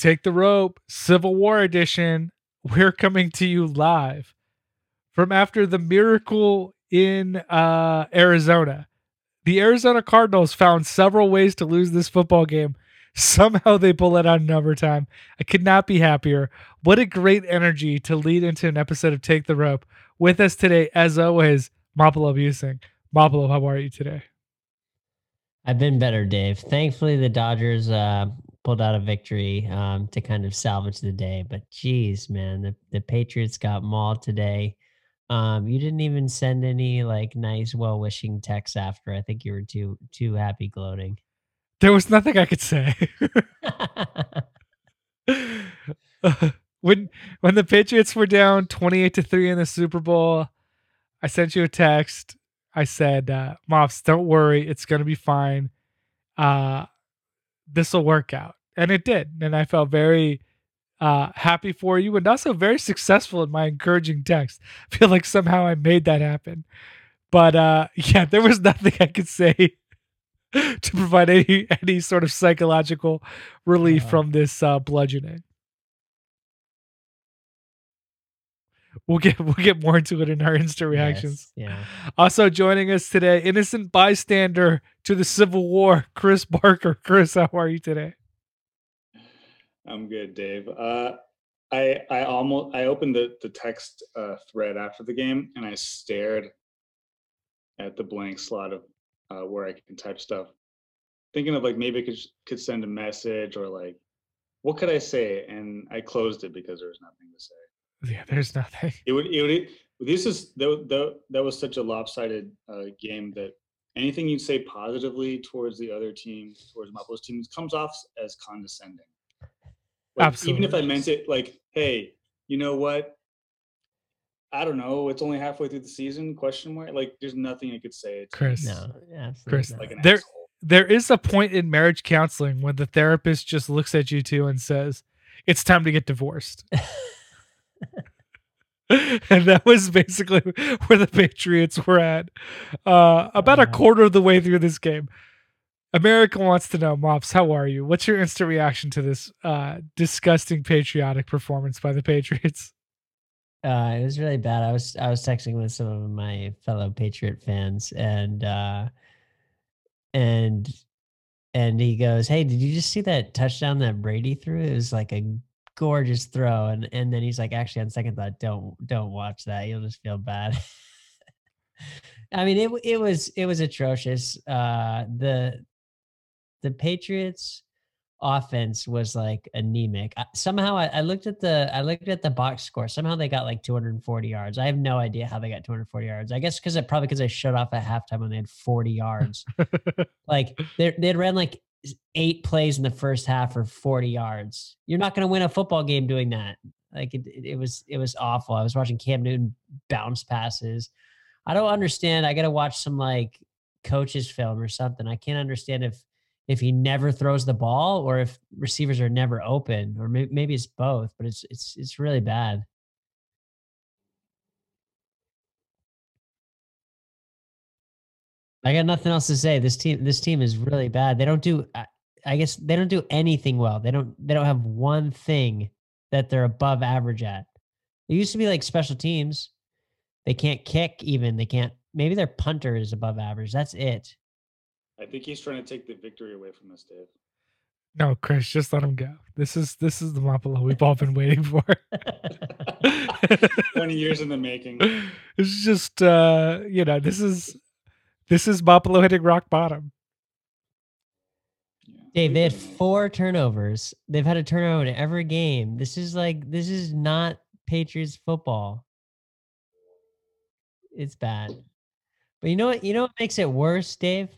Take the Rope, Civil War Edition. We're coming to you live from after the miracle in Arizona. The Arizona Cardinals found several ways to lose this football game. Somehow they pull it out in overtime. I could not be happier. What a great energy to lead into an episode of Take the Rope. With us today, as always, Mopolo Busing. Mopolo, how are you today? I've been better, Dave. Thankfully, the Dodgers pulled out a victory to kind of salvage the day. But geez, man, the Patriots got mauled today. You didn't even send any like nice well-wishing texts after. I think you were too happy gloating. There was nothing I could say. When the Patriots were down 28-3 in the Super Bowl, I sent you a text. I said, Mops, don't worry. It's going to be fine. This will work out. And it did. And I felt very happy for you and also very successful in my encouraging text. I feel like somehow I made that happen. But yeah, there was nothing I could say to provide any sort of psychological relief from this bludgeoning. We'll get more into it in our Insta reactions. Yes, yeah. Also joining us today, innocent bystander to the Civil War, Chris Barker. Chris, how are you today? I'm good, Dave. I opened the text thread after the game and I stared at the blank slot of where I can type stuff, thinking of like maybe I could send a message or like what could I say, and I closed it because there was nothing to say. Yeah, there's nothing. That was such a lopsided game that anything you say positively towards the other team, towards Mapo's team, comes off as condescending. Like, absolutely. Even if I meant it like, hey, you know what? I don't know. It's only halfway through the season, question mark. Like, there's nothing I could say. Chris, no, Chris, like an asshole. There is a point in marriage counseling when the therapist just looks at you two and says, it's time to get divorced. And that was basically where the Patriots were at about a quarter of the way through this game. America wants to know, Mops, how are you? What's your instant reaction to this disgusting patriotic performance by the Patriots? It was really bad. I was texting with some of my fellow Patriot fans, and he goes, "Hey, did you just see that touchdown that Brady threw? It was like a gorgeous throw." And then he's like, actually, on second thought, don't watch that. You'll just feel bad. I mean, it was atrocious. The Patriots offense was like anemic. Somehow I looked at the box score. Somehow they got like 240 yards. I have no idea how they got 240 yards. I guess because I shut off at halftime when they had 40 yards. Like they'd ran like 8 plays in the first half for 40 yards. You're not going to win a football game doing that. Like it was awful. I was watching Cam Newton bounce passes. I don't understand. I got to watch some like coach's film or something. I can't understand if he never throws the ball or if receivers are never open, or maybe it's both, but it's really bad. I got nothing else to say. This team is really bad. They don't do, I guess they don't do anything well. They don't have one thing that they're above average at. It used to be like special teams. They can't kick even. They can't, maybe their punter is above average. That's it. I think he's trying to take the victory away from us, Dave. No, Chris, just let him go. This is the Mopolo we've all been waiting for. 20 years in the making. It's just, This is Mopolo hitting rock bottom. Dave, they had 4 turnovers. They've had a turnover in every game. This is not Patriots football. It's bad. But you know what makes it worse, Dave?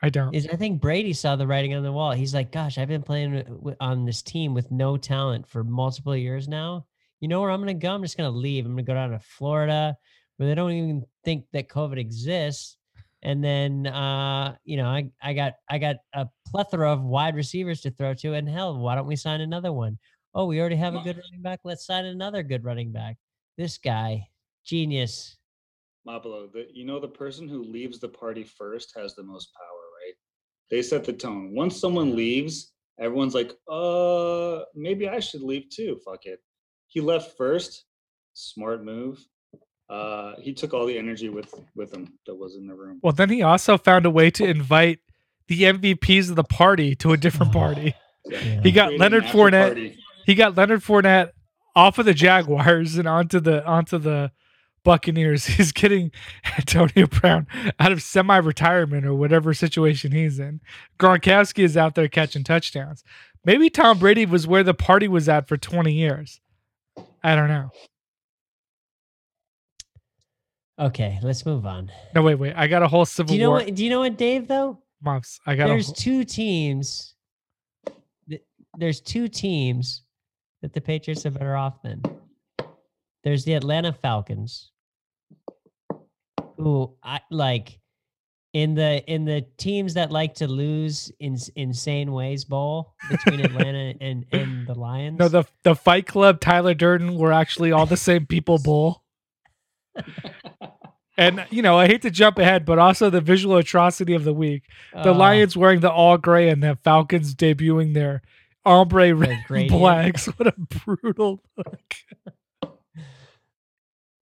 I don't. I think Brady saw the writing on the wall. He's like, gosh, I've been playing on this team with no talent for multiple years now. You know where I'm going to go? I'm just going to leave. I'm going to go down to Florida where they don't even think that COVID exists. And then, I got a plethora of wide receivers to throw to, and hell, why don't we sign another one? Oh, we already have a good running back. Let's sign another good running back. This guy, genius. Mopolo, the person who leaves the party first has the most power, right? They set the tone. Once someone leaves, Everyone's like, maybe I should leave too. Fuck it. He left first. Smart move. He took all the energy with him that was in the room. Well, then he also found a way to invite the MVPs of the party to a different party. Yeah. He got Leonard Fournette. He got Leonard Fournette off of the Jaguars and onto the Buccaneers. He's getting Antonio Brown out of semi-retirement or whatever situation he's in. Gronkowski is out there catching touchdowns. Maybe Tom Brady was where the party was at for 20 years. I don't know. Okay, let's move on. No, wait. I got a whole Civil War. Do you know what, Dave, though? Mops, I got There's two teams that the Patriots are better off than. There's the Atlanta Falcons, who I like in the teams that like to lose in insane ways bowl between Atlanta and the Lions. No, the Fight Club, Tyler Durden were actually all the same people bowl. And, I hate to jump ahead, but also the visual atrocity of the week. The Lions wearing the all gray and the Falcons debuting their ombre red blacks. What a brutal look.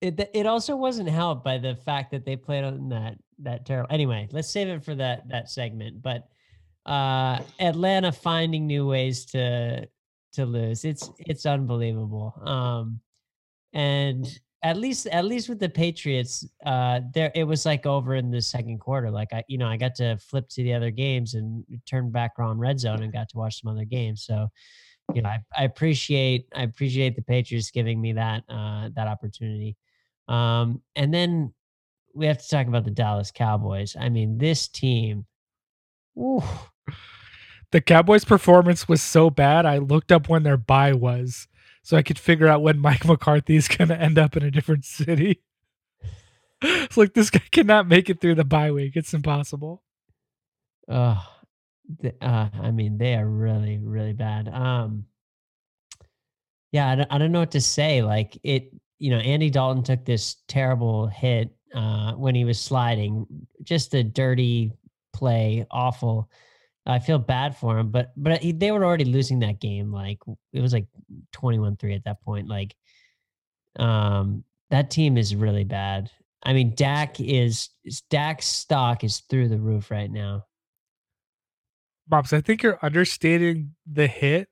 It also wasn't helped by the fact that they played on that terrible. Anyway, let's save it for that segment. But Atlanta finding new ways to lose. It's unbelievable. And At least with the Patriots, there it was like over in the second quarter. Like I got to flip to the other games and turn back on Red Zone and got to watch some other games. So, I appreciate the Patriots giving me that opportunity. And then we have to talk about the Dallas Cowboys. I mean, this team. Ooh. The Cowboys' performance was so bad. I looked up when their bye was, so I could figure out when Mike McCarthy is going to end up in a different city. It's like, this guy cannot make it through the bye week. It's impossible. They are really, really bad. I don't know what to say. Like Andy Dalton took this terrible hit when he was sliding, just a dirty play, awful. I feel bad for him, but they were already losing that game. Like it was like 21-3 at that point. Like, that team is really bad. I mean, Dak's stock is through the roof right now. Bobs, I think you're understating the hit.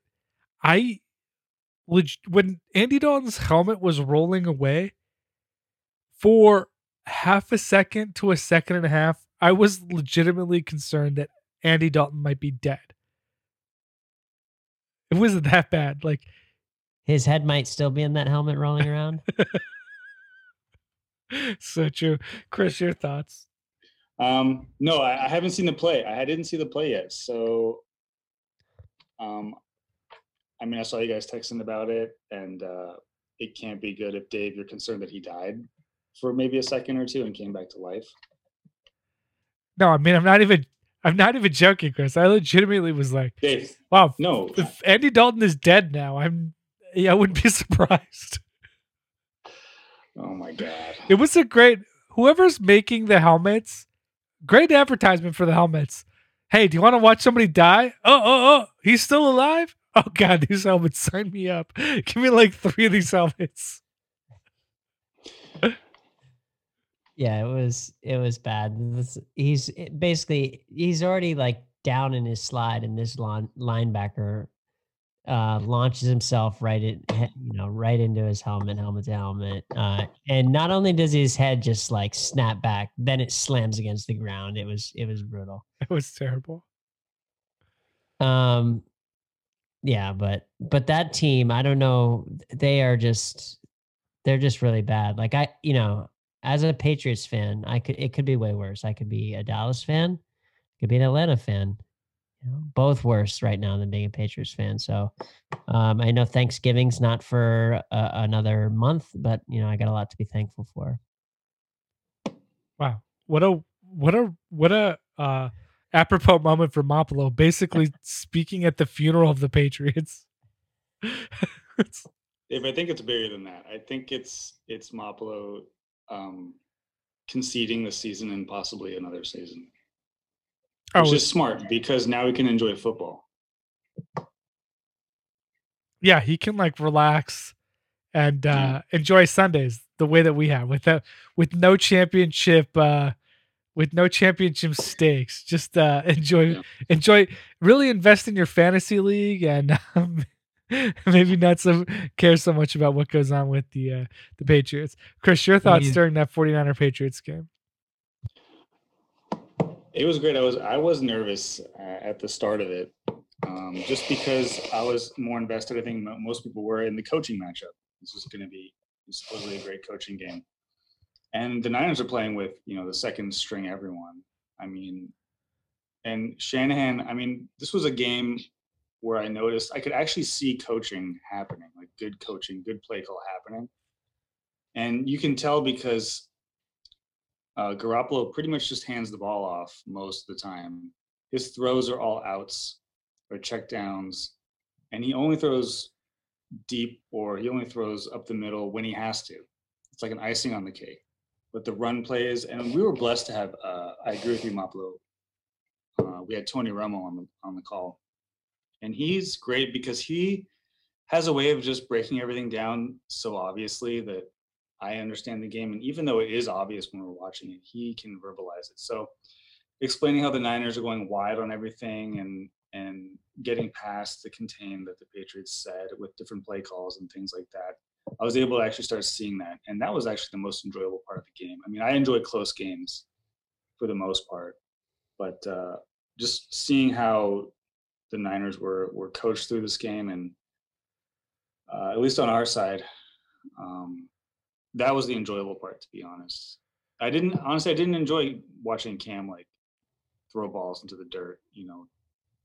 When Andy Dalton's helmet was rolling away for half a second to a second and a half, I was legitimately concerned that Andy Dalton might be dead. It wasn't that bad. Like his head might still be in that helmet rolling around. So true. Chris, your thoughts? No, I haven't seen the play. I didn't see the play yet. So, I saw you guys texting about it, and it can't be good if, Dave, you're concerned that he died for maybe a second or two and came back to life. No, I'm not even joking, Chris. I legitimately was like, Dave, wow, no. If Andy Dalton is dead now, I wouldn't be surprised. Oh my God. It was a great, whoever's making the helmets, great advertisement for the helmets. Hey, do you want to watch somebody die? Oh, he's still alive? Oh God, these helmets, sign me up. Give me like 3 of these helmets. Yeah, it was bad. He's already like down in his slide, and this linebacker launches himself right into his helmet. And not only does his head just like snap back, then it slams against the ground. It was brutal. It was terrible. Yeah, but that team, I don't know. They're just really bad. Like as a Patriots fan, it could be way worse. I could be a Dallas fan, could be an Atlanta fan. Both worse right now than being a Patriots fan. So I know Thanksgiving's not for another month, but I got a lot to be thankful for. Wow, what a apropos moment for Mopolo, basically speaking at the funeral of the Patriots. If I think it's bigger than that, I think it's Mopolo conceding the season and possibly another season, which is smart because now we can enjoy football. Yeah, he can like relax and enjoy Sundays the way that we have with no championship stakes. Just enjoy. Really invest in your fantasy league and maybe not care so much about what goes on with the Patriots. Chris, your thoughts during that 49er Patriots game? It was great. I was nervous at the start of it, just because I was more invested. I think most people were in the coaching matchup. This was going to be supposedly a great coaching game, and the Niners are playing with the second string everyone. I mean, and Shanahan. I mean, this was a game where I noticed I could actually see coaching happening, like good coaching, good play call happening, and you can tell because Garoppolo pretty much just hands the ball off most of the time. His throws are all outs or check downs, and he only throws deep or he only throws up the middle when he has to. It's like an icing on the cake. But the run plays, and we were blessed to have, I agree with you, Maplo. We had Tony Romo on the call, and he's great because he has a way of just breaking everything down so obviously that I understand the game, and even though it is obvious when we're watching it, he can verbalize it. So explaining how the Niners are going wide on everything and getting past the contain that the Patriots said with different play calls and things like that, I was able to actually start seeing that, and that was actually the most enjoyable part of the game. I mean, I enjoy close games for the most part, but just seeing how the Niners were coached through this game, and at least on our side, that was the enjoyable part, to be honest. I didn't enjoy watching Cam like throw balls into the dirt,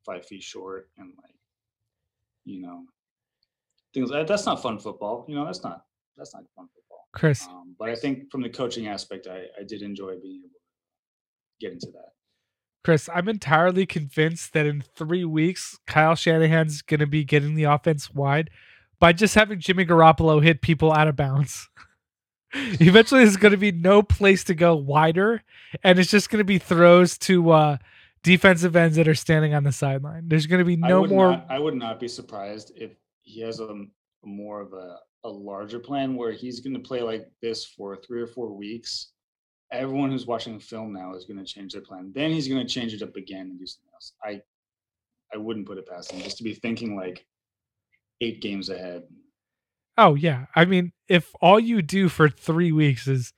5 feet short and things like that. That's not fun football. That's not fun football. Chris. But I think from the coaching aspect, I did enjoy being able to get into that. Chris, I'm entirely convinced that in 3 weeks, Kyle Shanahan's going to be getting the offense wide by just having Jimmy Garoppolo hit people out of bounds. Eventually, there's going to be no place to go wider, and it's just going to be throws to defensive ends that are standing on the sideline. There's going to be no more. I would not be surprised if he has a more of a larger plan where he's going to play like this for 3 or 4 weeks. Everyone who's watching the film now is going to change their plan. Then he's going to change it up again and do something else. I wouldn't put it past him just to be thinking like 8 games ahead. Oh, yeah. I mean, if all you do for 3 weeks is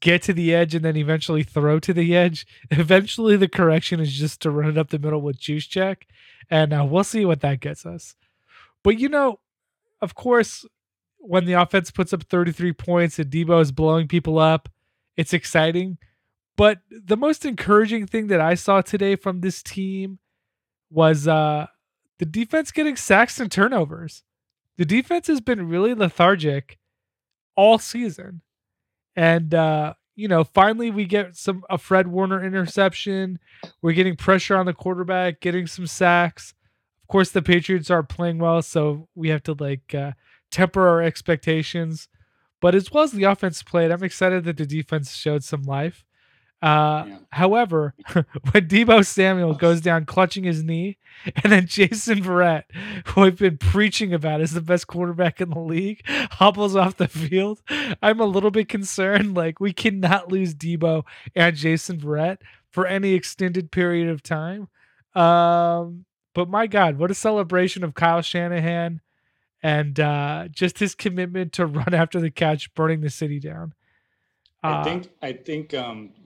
get to the edge and then eventually throw to the edge, eventually the correction is just to run it up the middle with Juszczyk, and we'll see what that gets us. But, of course, when the offense puts up 33 points and Debo is blowing people up, it's exciting. But the most encouraging thing that I saw today from this team was the defense getting sacks and turnovers. The defense has been really lethargic all season. And, finally we get a Fred Warner interception. We're getting pressure on the quarterback, getting some sacks. Of course, the Patriots are playing well, so we have to temper our expectations. But as well as the offense played, I'm excited that the defense showed some life. However, when Debo Samuel goes down clutching his knee, and then Jason Verrett, who I've been preaching about is the best quarterback in the league, hobbles off the field, I'm a little bit concerned. We cannot lose Debo and Jason Verrett for any extended period of time. But my God, what a celebration of Kyle Shanahan and just his commitment to run after the catch, burning the city down. I think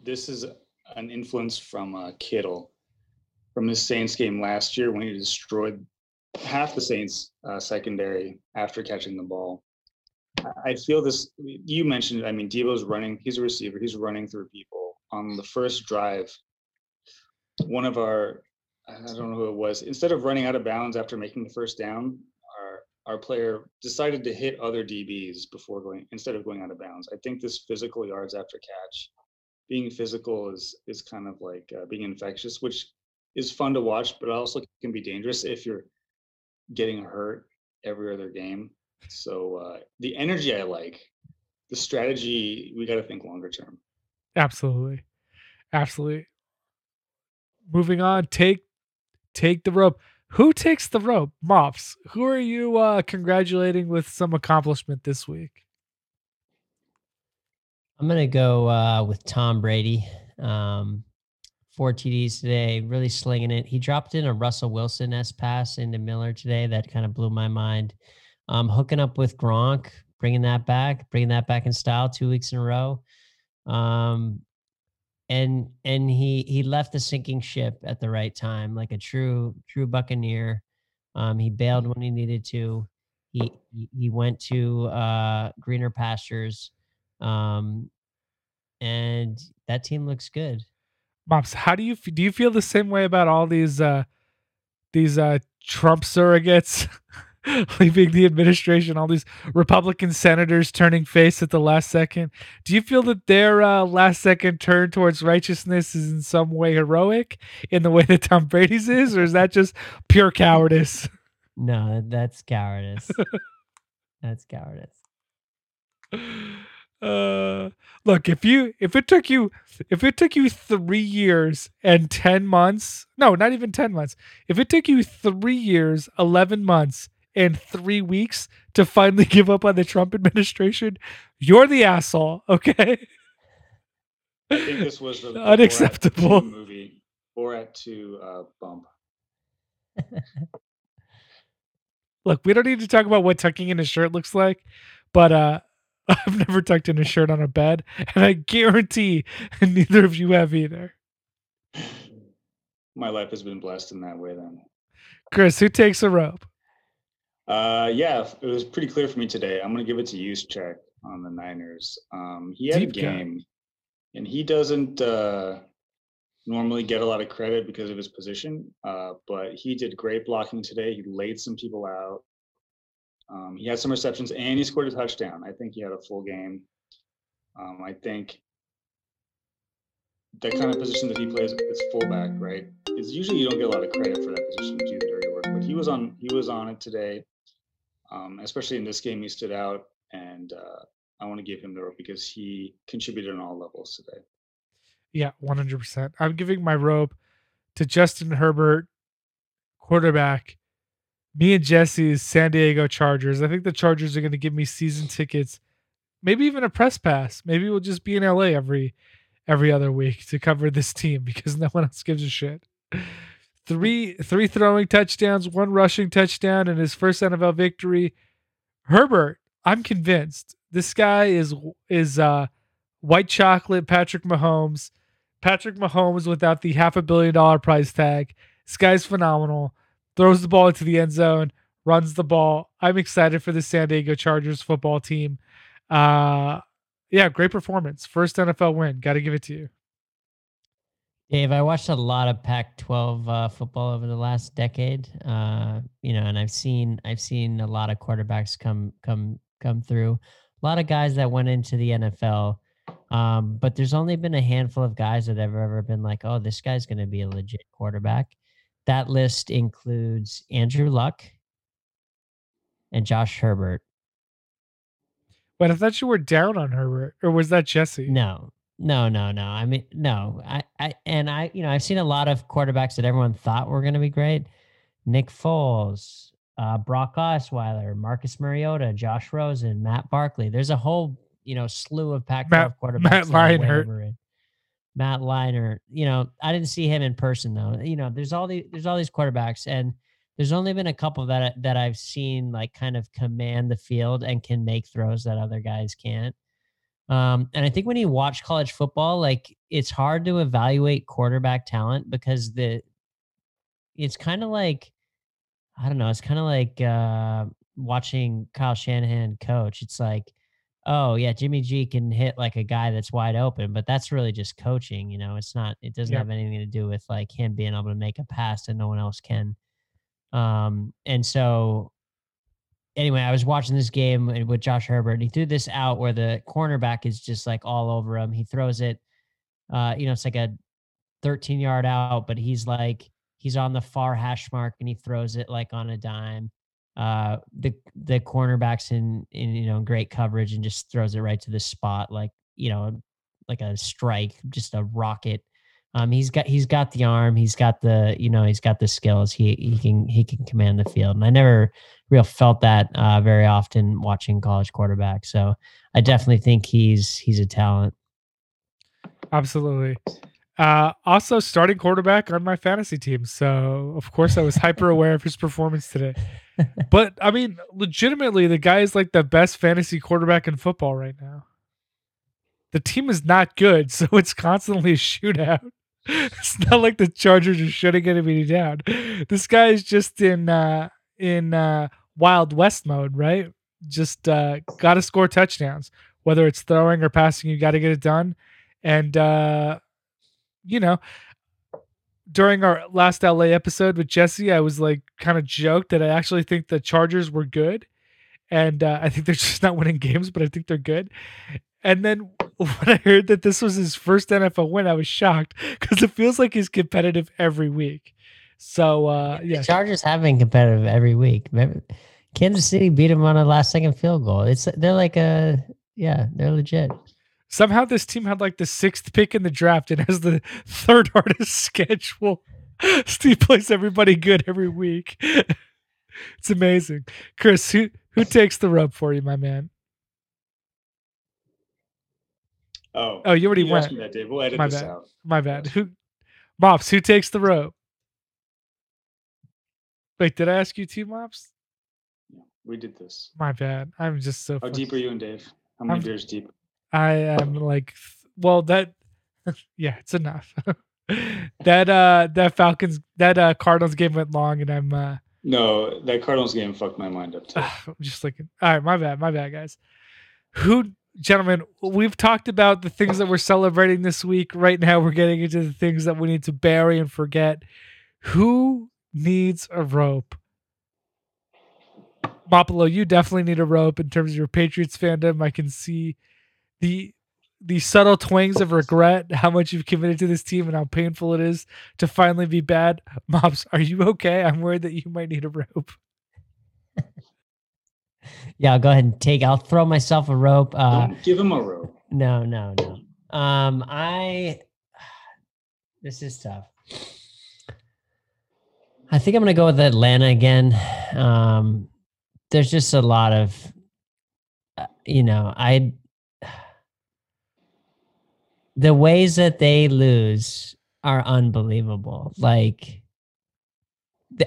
this is an influence from Kittle from his Saints game last year when he destroyed half the Saints secondary after catching the ball. I feel this. You mentioned it. I mean, Debo's running. He's a receiver. He's running through people. On the first drive, one of our, I don't know who it was, instead of running out of bounds after making the first down, our player decided to hit other DBs instead of going out of bounds. I think this physical yards after catch, being physical is kind of like being infectious, which is fun to watch, but also can be dangerous if you're getting hurt every other game. So the energy I like, the strategy, we got to think longer term. Absolutely. Absolutely. Moving on, take the rope. Who takes the rope? Mops, who are you congratulating with some accomplishment this week? I'm going to go with Tom Brady. 4 TDs today, really slinging it. He dropped in a Russell Wilson-esque pass into Miller today. That kind of blew my mind. Hooking up with Gronk, bringing that back in style 2 weeks in a row. And he left the sinking ship at the right time, like a true Buccaneer. He bailed when he needed to. He went to greener pastures. And that team looks good. Mops, how do you feel the same way about all these Trump surrogates leaving the administration, all these Republican senators turning face at the last second? Do you feel that their last second turn towards righteousness is in some way heroic in the way that Tom Brady's is, or is that just pure cowardice? No, that's cowardice. That's cowardice. Look, if it took you 3 years and 10 months, no, not even 10 months. If it took you 3 years, 11 months and 3 weeks to finally give up on the Trump administration, you're the asshole. Okay. I think this was the unacceptable Borat 2 movie. Borat 2 bump. Look, we don't need to talk about what tucking in a shirt looks like, but, I've never tucked in a shirt on a bed, and I guarantee neither of you have either. My life has been blessed in that way then. Chris, who takes a rope? Yeah, it was pretty clear for me today. I'm going to give it to Juszczyk on the Niners. He had a game, and he doesn't normally get a lot of credit because of his position, but he did great blocking today. He laid some people out. He had some receptions and he scored a touchdown. I think he had a full game. I think that kind of position that he plays is fullback, right? It's usually you don't get a lot of credit for that position to do the dirty work, but he was on it today. Especially in this game, he stood out, and I want to give him the rope because he contributed on all levels today. Yeah, 100%. I'm giving my rope to Justin Herbert, quarterback. Me and Jesse's San Diego Chargers. I think the Chargers are going to give me season tickets, maybe even a press pass. Maybe we'll just be in LA every other week to cover this team because no one else gives a shit. Three throwing touchdowns, 1 rushing touchdown, and his first NFL victory. Herbert, I'm convinced this guy is white chocolate Patrick Mahomes. Patrick Mahomes without the $500 million prize tag. This guy's phenomenal. Throws the ball into the end zone, runs the ball. I'm excited for the San Diego Chargers football team. Yeah, great performance. First NFL win. Got to give it to you. Dave, I watched a lot of Pac-12 football over the last decade. And I've seen a lot of quarterbacks come through. A lot of guys that went into the NFL. But there's only been a handful of guys that have ever been like, oh, this guy's going to be a legit quarterback. That list includes Andrew Luck and Josh Herbert. But I thought you were down on Herbert, or was that Jesse? No. I mean, no. I've seen a lot of quarterbacks that everyone thought were going to be great. Nick Foles, Brock Osweiler, Marcus Mariota, Josh Rosen, Matt Barkley. There's a whole, slew of Pac-12 quarterbacks. Matt Leinart, I didn't see him in person though. There's all these quarterbacks, and there's only been a couple that I've seen like kind of command the field and can make throws that other guys can't. And I think when you watch college football, like it's hard to evaluate quarterback talent because it's kind of like, I don't know, it's kind of like watching Kyle Shanahan coach. It's like, oh yeah, Jimmy G can hit like a guy that's wide open, but that's really just coaching. It doesn't have anything to do with like him being able to make a pass that no one else can. And so anyway, I was watching this game with Josh Herbert, and he threw this out where the cornerback is just like all over him. He throws it, it's like a 13-yard out, but he's on the far hash mark and he throws it like on a dime. The cornerback's in great coverage and just throws it right to the spot, like a strike, just a rocket. He's got the arm. He's got the skills. He can command the field. And I never really felt that very often watching college quarterbacks. So I definitely think he's a talent. Absolutely. Also starting quarterback on my fantasy team. So of course I was hyper aware of his performance today, but I mean, legitimately the guy is like the best fantasy quarterback in football right now. The team is not good. So it's constantly a shootout. It's not like the Chargers are shutting anybody down. This guy is just in Wild West mode, right? Just got to score touchdowns, whether it's throwing or passing, you got to get it done. And, during our last LA episode with Jesse, I was like kind of joked that I actually think the Chargers were good. And I think they're just not winning games, but I think they're good. And then when I heard that this was his first NFL win, I was shocked because it feels like he's competitive every week. So, yeah. The Chargers have been competitive every week. Remember, Kansas City beat them on a last-second field goal. They're legit. Somehow this team had like the 6th pick in the draft and has the 3rd hardest schedule. Steve plays everybody good every week. It's amazing. Chris, who takes the rope for you, my man? Oh, you already went. That, Dave. We'll edit this out. My bad. Mops, who takes the rope? Wait, did I ask you too, Mops? No, we did this. My bad. I'm just so. How deep are you and Dave? How many beers deep? I am like, well, that, yeah, it's enough. that Cardinals game went long, and I'm. No, that Cardinals game fucked my mind up too. I'm just looking. All right, my bad, guys. Gentlemen, we've talked about the things that we're celebrating this week. Right now, we're getting into the things that we need to bury and forget. Who needs a rope? Mopolo, you definitely need a rope in terms of your Patriots fandom. I can see the subtle twings of regret, how much you've committed to this team and how painful it is to finally be bad. Mops, are you okay? I'm worried that you might need a rope. Yeah, I'll go ahead and I'll throw myself a rope. Don't give him a rope. No. This is tough. I think I'm going to go with Atlanta again. There's just a lot of, the ways that they lose are unbelievable. Like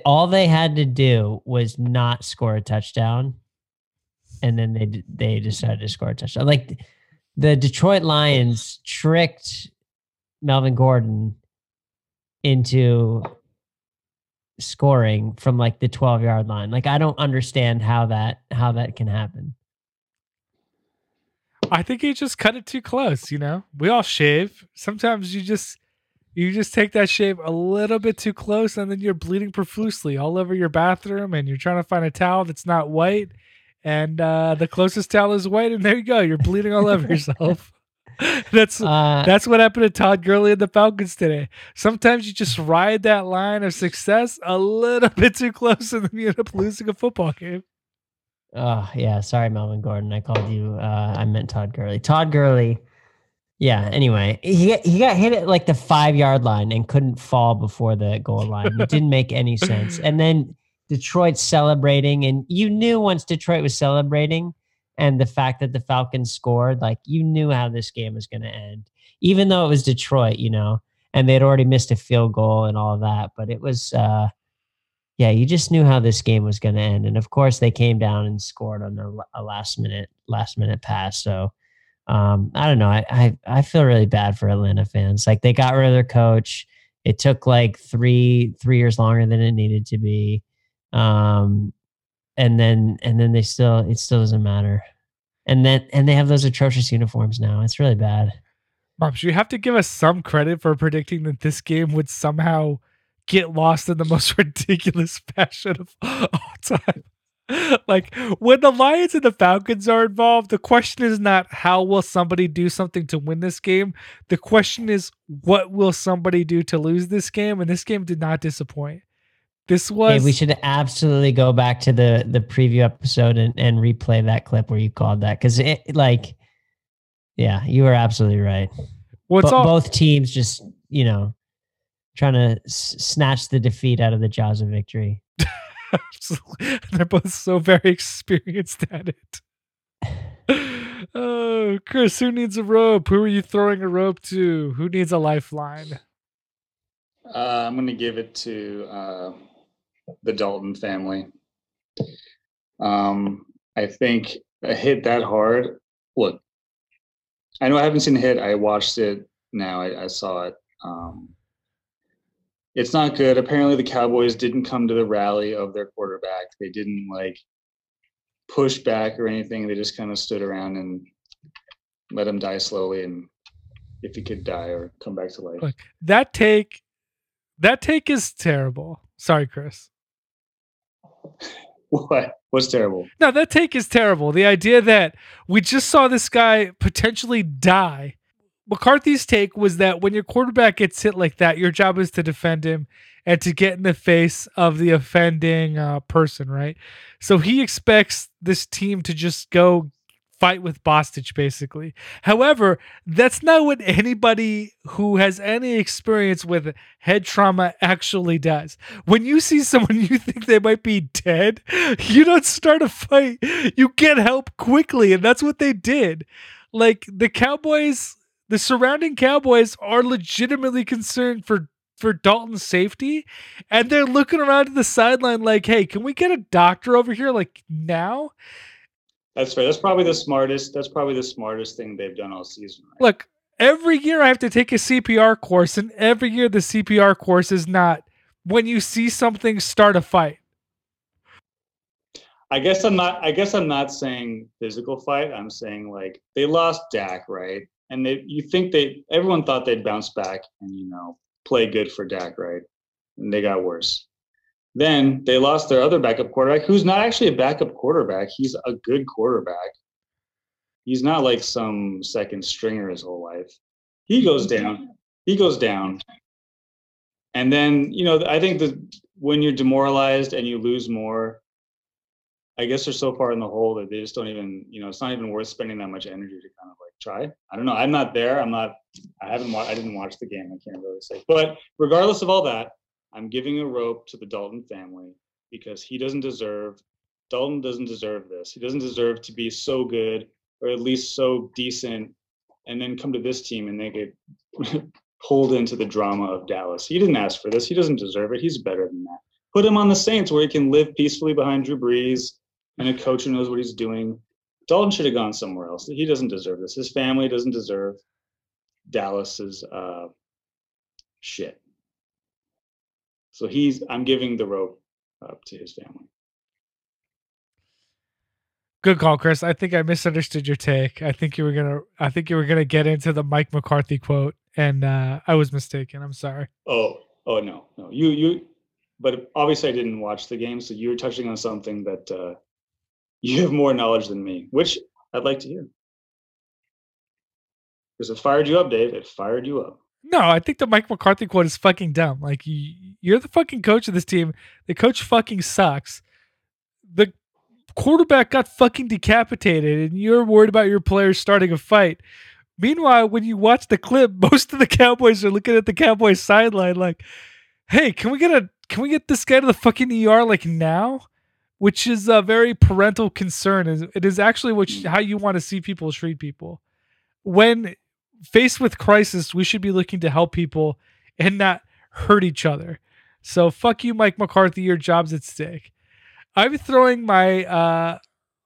all they had to do was not score a touchdown. And then they decided to score a touchdown. Like the Detroit Lions tricked Melvin Gordon into scoring from like the 12-yard line. Like I don't understand how that can happen. I think he just cut it too close. We all shave. Sometimes you just take that shave a little bit too close, and then you're bleeding profusely all over your bathroom, and you're trying to find a towel that's not white. And the closest towel is white, and there you go. You're bleeding all over yourself. That's what happened to Todd Gurley and the Falcons today. Sometimes you just ride that line of success a little bit too close, and then you end up losing a football game. Oh, yeah. Sorry, Melvin Gordon. I called you. I meant Todd Gurley. Yeah, anyway. He got hit at like the 5-yard line and couldn't fall before the goal line. It didn't make any sense. And then Detroit celebrating, and you knew once Detroit was celebrating and the fact that the Falcons scored, like you knew how this game was going to end, even though it was Detroit, and they'd already missed a field goal and all of that. But it was, you just knew how this game was going to end. And of course they came down and scored on a last minute pass. So I don't know. I feel really bad for Atlanta fans. Like they got rid of their coach. It took like three years longer than it needed to be. And then it still doesn't matter. And they have those atrocious uniforms now. It's really bad. Mops, you have to give us some credit for predicting that this game would somehow get lost in the most ridiculous fashion of all time. Like when the Lions and the Falcons are involved, the question is not how will somebody do something to win this game. The question is what will somebody do to lose this game? And this game did not disappoint. This was. Hey, we should absolutely go back to the preview episode and replay that clip where you called that because you were absolutely right. Both teams just trying to snatch the defeat out of the jaws of victory. They're both so very experienced at it. Oh, Chris, who needs a rope? Who are you throwing a rope to? Who needs a lifeline? I'm going to give it to the Dalton family. I think a hit that hard. Look, I know I haven't seen a hit. I watched it now. I saw it. It's not good. Apparently the Cowboys didn't come to the rally of their quarterback. They didn't push back or anything. They just kind of stood around and let him die slowly. And if he could die or come back to life. Look, that take is terrible. Sorry, Chris. What? What's terrible? No, that take is terrible. The idea that we just saw this guy potentially die. McCarthy's take was that when your quarterback gets hit like that, your job is to defend him and to get in the face of the offending person, right? So he expects this team to just go fight with Bostitch, basically. However, that's not what anybody who has any experience with head trauma actually does. When you see someone you think they might be dead, you don't start a fight. You get help quickly, and that's what they did. The surrounding Cowboys are legitimately concerned for Dalton's safety, and they're looking around to the sideline like, hey, can we get a doctor over here now? That's right. That's probably the smartest thing they've done all season. Right? Look, every year I have to take a CPR course, and every year the CPR course is not when you see something, start a fight. I guess I'm not saying physical fight. I'm saying they lost Dak, right? And everyone thought they'd bounce back and, play good for Dak, right? And they got worse. Then they lost their other backup quarterback, who's not actually a backup quarterback. He's a good quarterback. He's not some second stringer his whole life. He goes down. And then, I think that when you're demoralized and you lose more, I guess they're so far in the hole that they just don't even, it's not even worth spending that much energy to kind of try. I don't know. I'm not there. I didn't watch the game. I can't really say. But regardless of all that, I'm giving a rope to the Dalton family because Dalton doesn't deserve this. He doesn't deserve to be so good or at least so decent and then come to this team and they get pulled into the drama of Dallas. He didn't ask for this. He doesn't deserve it. He's better than that. Put him on the Saints where he can live peacefully behind Drew Brees and a coach who knows what he's doing. Dalton should have gone somewhere else. He doesn't deserve this. His family doesn't deserve Dallas's shit. So I'm giving the rope up to his family. Good call, Chris. I think I misunderstood your take. I think you were gonna get into the Mike McCarthy quote, and I was mistaken. I'm sorry. Oh no. You. But obviously, I didn't watch the game, so you were touching on something that. You have more knowledge than me, which I'd like to hear. Because it fired you up, Dave. It fired you up. No, I think the Mike McCarthy quote is fucking dumb. You're the fucking coach of this team. The coach fucking sucks. The quarterback got fucking decapitated, and you're worried about your players starting a fight. Meanwhile, when you watch the clip, most of the Cowboys are looking at the Cowboys sideline like, hey, can we get this guy to the fucking ER now? Which is a very parental concern. It is actually how you want to see people treat people. When faced with crisis, we should be looking to help people and not hurt each other. So fuck you, Mike McCarthy. Your job's at stake. I'm throwing my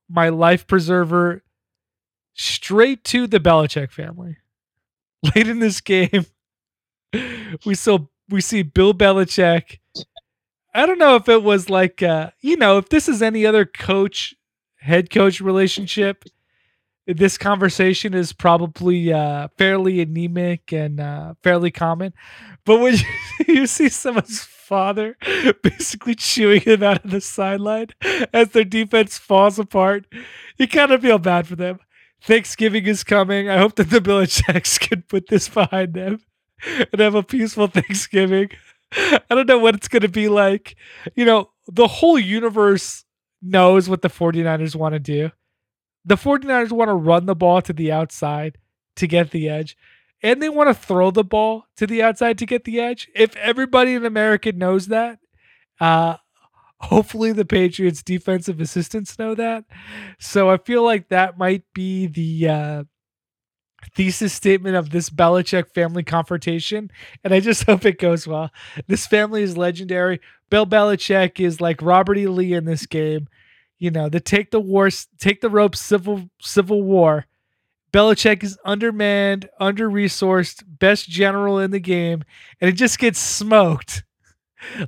my life preserver straight to the Belichick family. Late in this game, we see Bill Belichick. I don't know if it was if this is any other head coach relationship, this conversation is probably fairly anemic and fairly common. But when you see someone's father basically chewing him out of the sideline as their defense falls apart, you kind of feel bad for them. Thanksgiving is coming. I hope that the Belichicks can put this behind them and have a peaceful Thanksgiving. I don't know what it's going to be like. The whole universe knows what the 49ers want to do. The 49ers want to run the ball to the outside to get the edge. and they want to throw the ball to the outside to get the edge. If everybody in America knows that, hopefully the Patriots defensive assistants know that. So I feel like that might be the thesis statement of this Belichick family confrontation. And I just hope it goes well. This family is legendary. Bill Belichick is like Robert E. Lee in this game. You know, the take the rope civil war. Belichick is undermanned, under-resourced, best general in the game, and it just gets smoked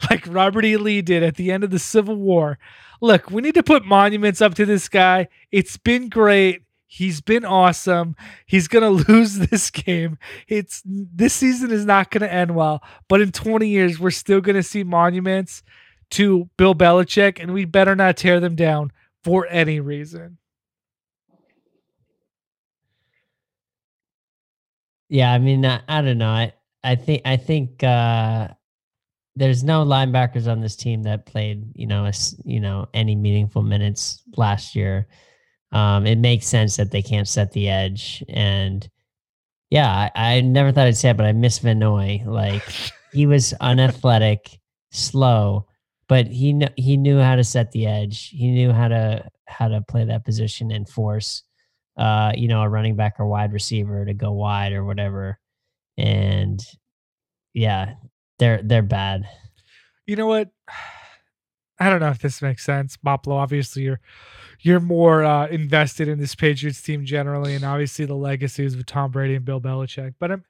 like Robert E. Lee did at the end of the Civil War. Look, we need to put monuments up to this guy. It's been great. He's been awesome. He's going to lose this game. This season is not going to end well, but in 20 years, we're still going to see monuments to Bill Belichick, and we better not tear them down for any reason. Yeah, I mean, I don't know. I think there's no linebackers on this team that played, any meaningful minutes last year. It makes sense that they can't set the edge. And yeah, I never thought I'd say it, but I miss Vinoy. Like, he was unathletic, slow, but he knew how to set the edge. He knew how to play that position and force a running back or wide receiver to go wide or whatever. And yeah, they're bad. You know what? I don't know if this makes sense. Moplo, obviously you're more invested in this Patriots team generally. And obviously the legacies of Tom Brady and Bill Belichick, but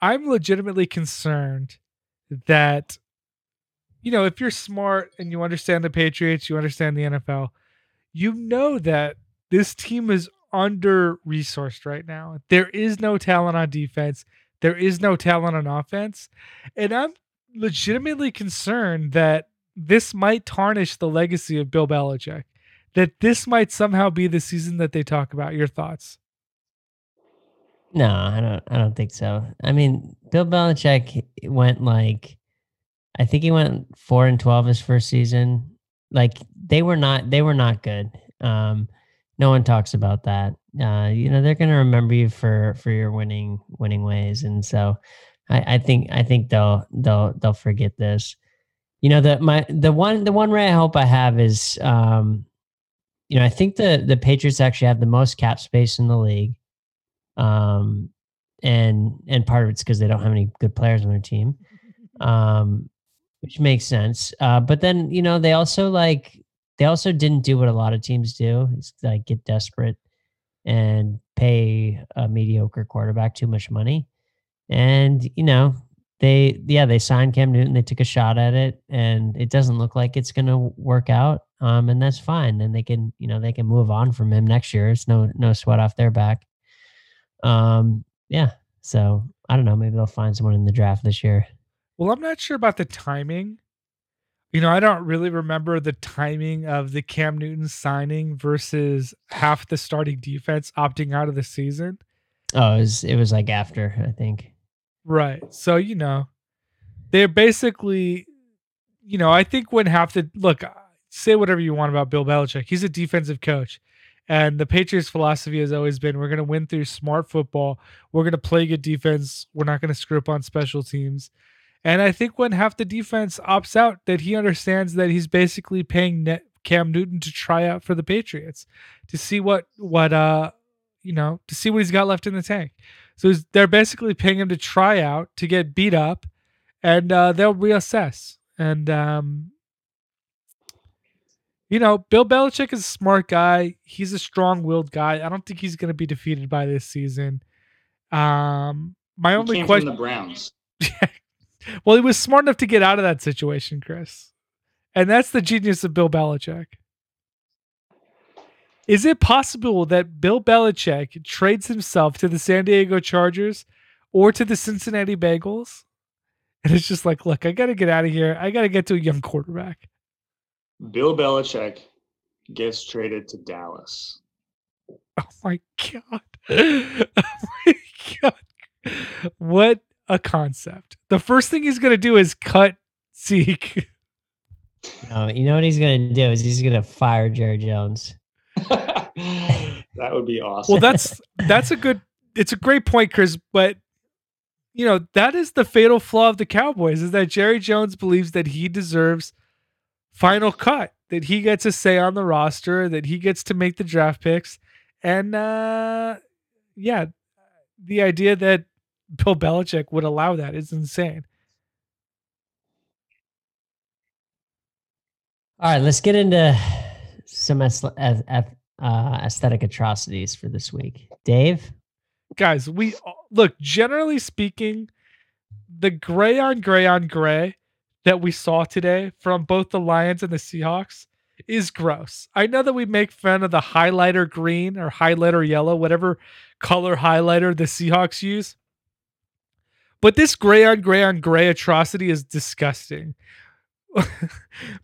I'm legitimately concerned that, if you're smart and you understand the Patriots, you understand the NFL, that this team is under-resourced right now. There is no talent on defense. There is no talent on offense. And I'm legitimately concerned that this might tarnish the legacy of Bill Belichick, that this might somehow be the season that they talk about. Your thoughts? No, I don't think so. I mean, Bill Belichick went I think he went 4-12 his first season. Like, they were not good. No one talks about that. They're going to remember you for your winning ways, and so I think they'll forget this. The one ray I hope I have is, I think the Patriots actually have the most cap space in the league, and part of it's because they don't have any good players on their team, which makes sense. But then they also They also didn't do what a lot of teams do. It's get desperate and pay a mediocre quarterback too much money. And, they signed Cam Newton. They took a shot at it, and it doesn't look like it's going to work out. And that's fine. Then they can move on from him next year. It's no sweat off their back. Yeah. So I don't know. Maybe they'll find someone in the draft this year. Well, I'm not sure about the timing. I don't really remember the timing of the Cam Newton signing versus half the starting defense opting out of the season. Oh, it was after, I think. Right. So, they're basically, I think when say whatever you want about Bill Belichick. He's a defensive coach. And the Patriots' philosophy has always been, we're going to win through smart football. We're going to play good defense. We're not going to screw up on special teams. And I think when half the defense opts out, that he understands that he's basically paying Cam Newton to try out for the Patriots to see what he's got left in the tank. So they're basically paying him to try out, to get beat up, and they'll reassess. And, Bill Belichick is a smart guy. He's a strong-willed guy. I don't think he's going to be defeated by this season. My only question. From the Browns. Well, he was smart enough to get out of that situation, Chris. And that's the genius of Bill Belichick. Is it possible that Bill Belichick trades himself to the San Diego Chargers or to the Cincinnati Bengals? And it's just look, I got to get out of here. I got to get to a young quarterback. Bill Belichick gets traded to Dallas. Oh, my God. Oh, my God. What? A concept. The first thing he's going to do is cut Zeke. No, what he's going to do is he's going to fire Jerry Jones. That would be awesome. Well, that's a great point, Chris, but you know, that is the fatal flaw of the Cowboys, is that Jerry Jones believes that he deserves final cut, that he gets a say on the roster, that he gets to make the draft picks. And yeah, the idea that Bill Belichick would allow that is insane. All right, let's get into some aesthetic atrocities for this week. Dave? Guys, we look, generally speaking, the gray on gray on gray that we saw today from both the Lions and the Seahawks is gross. I know that we make fun of the highlighter green or highlighter yellow, whatever color highlighter the Seahawks use. But this gray on gray on gray atrocity is disgusting.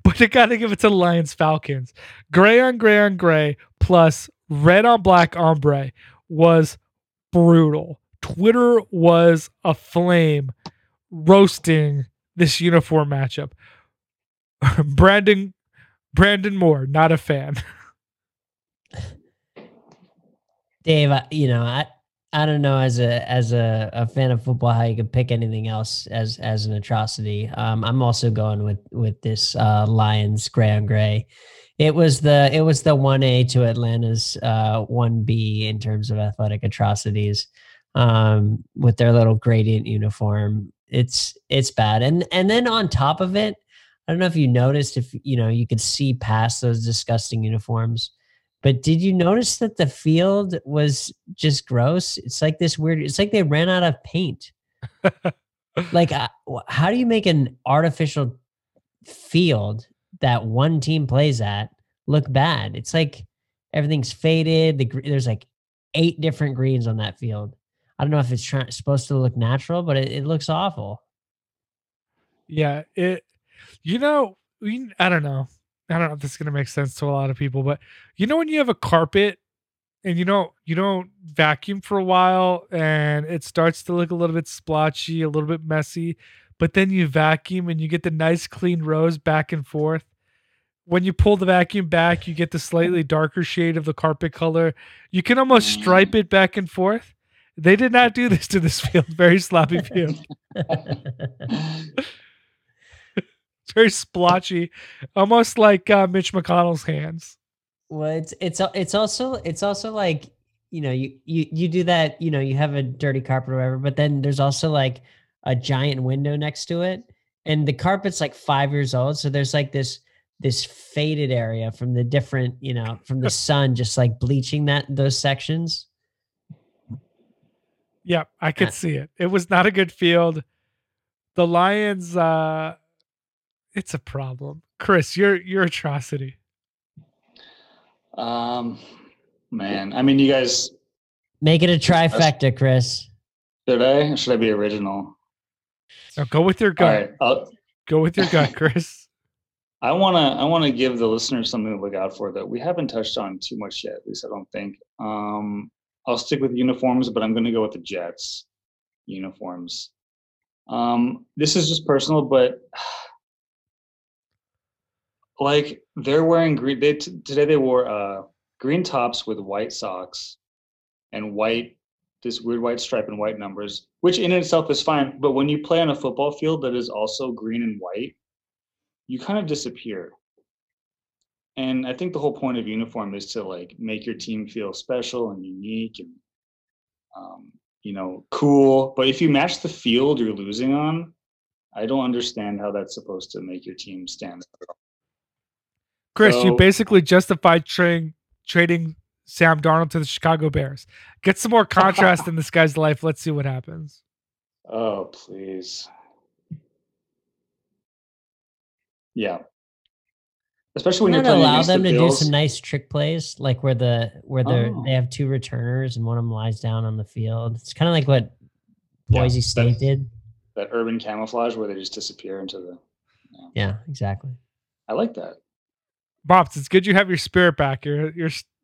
But you got to give it to the Lions Falcons. Gray on gray on gray plus red on black ombre was brutal. Twitter was aflame roasting this uniform matchup. Brandon Moore, not a fan. Dave, I don't know as a fan of football how you could pick anything else as an atrocity. I'm also going with this Lions gray on gray. It was the 1A to Atlanta's 1B in terms of athletic atrocities with their little gradient uniform. It's bad. And then on top of it, I don't know if you noticed, if you know, you could see past those disgusting uniforms. But did you notice that the field was just gross? It's like this weird, it's like they ran out of paint. Like, how do you make an artificial field that one team plays at look bad? It's like everything's faded. There's like 8 different greens on that field. I don't know if it's supposed to look natural, but it looks awful. Yeah. I don't know if this is going to make sense to a lot of people, but you know, when you have a carpet and you don't vacuum for a while and it starts to look a little bit splotchy, a little bit messy, but then you vacuum and you get the nice clean rows back and forth. When you pull the vacuum back, you get the slightly darker shade of the carpet color. You can almost stripe it back and forth. They did not do this to this field. Very sloppy field. Very splotchy, almost like Mitch McConnell's hands. Well, it's also like, you know, you do that, you know, you have a dirty carpet or whatever, but then there's also like a giant window next to it, and the carpet's like 5 years old, so there's like this faded area from the different, you know, from the sun just like bleaching those sections. Yeah, I could see it. It was not a good field. The Lions. It's a problem. Chris, your atrocity. Man, I mean, you guys make it a trifecta, Chris. Should I be original? Now go with your gut. All right, go with your gut, Chris. I wanna give the listeners something to look out for that we haven't touched on too much yet, at least I don't think. I'll stick with uniforms, but I'm gonna go with the Jets uniforms. This is just personal, but like they're wearing green. Today they wore green tops with white socks and white, this weird white stripe and white numbers, which in itself is fine. But when you play on a football field that is also green and white, you kind of disappear. And I think the whole point of uniform is to like make your team feel special and unique and, you know, cool. But if you match the field you're losing on, I don't understand how that's supposed to make your team stand out. Chris, so, you basically justified trading Sam Darnold to the Chicago Bears. Get some more contrast in this guy's life. Let's see what happens. Oh, please. Yeah. Especially when you're allow them to do some nice trick plays, like where they have two returners and one of them lies down on the field. It's kind of like what Boise State did. That urban camouflage where they just disappear into the... Yeah, exactly. I like that. Bops, it's good you have your spirit back. You're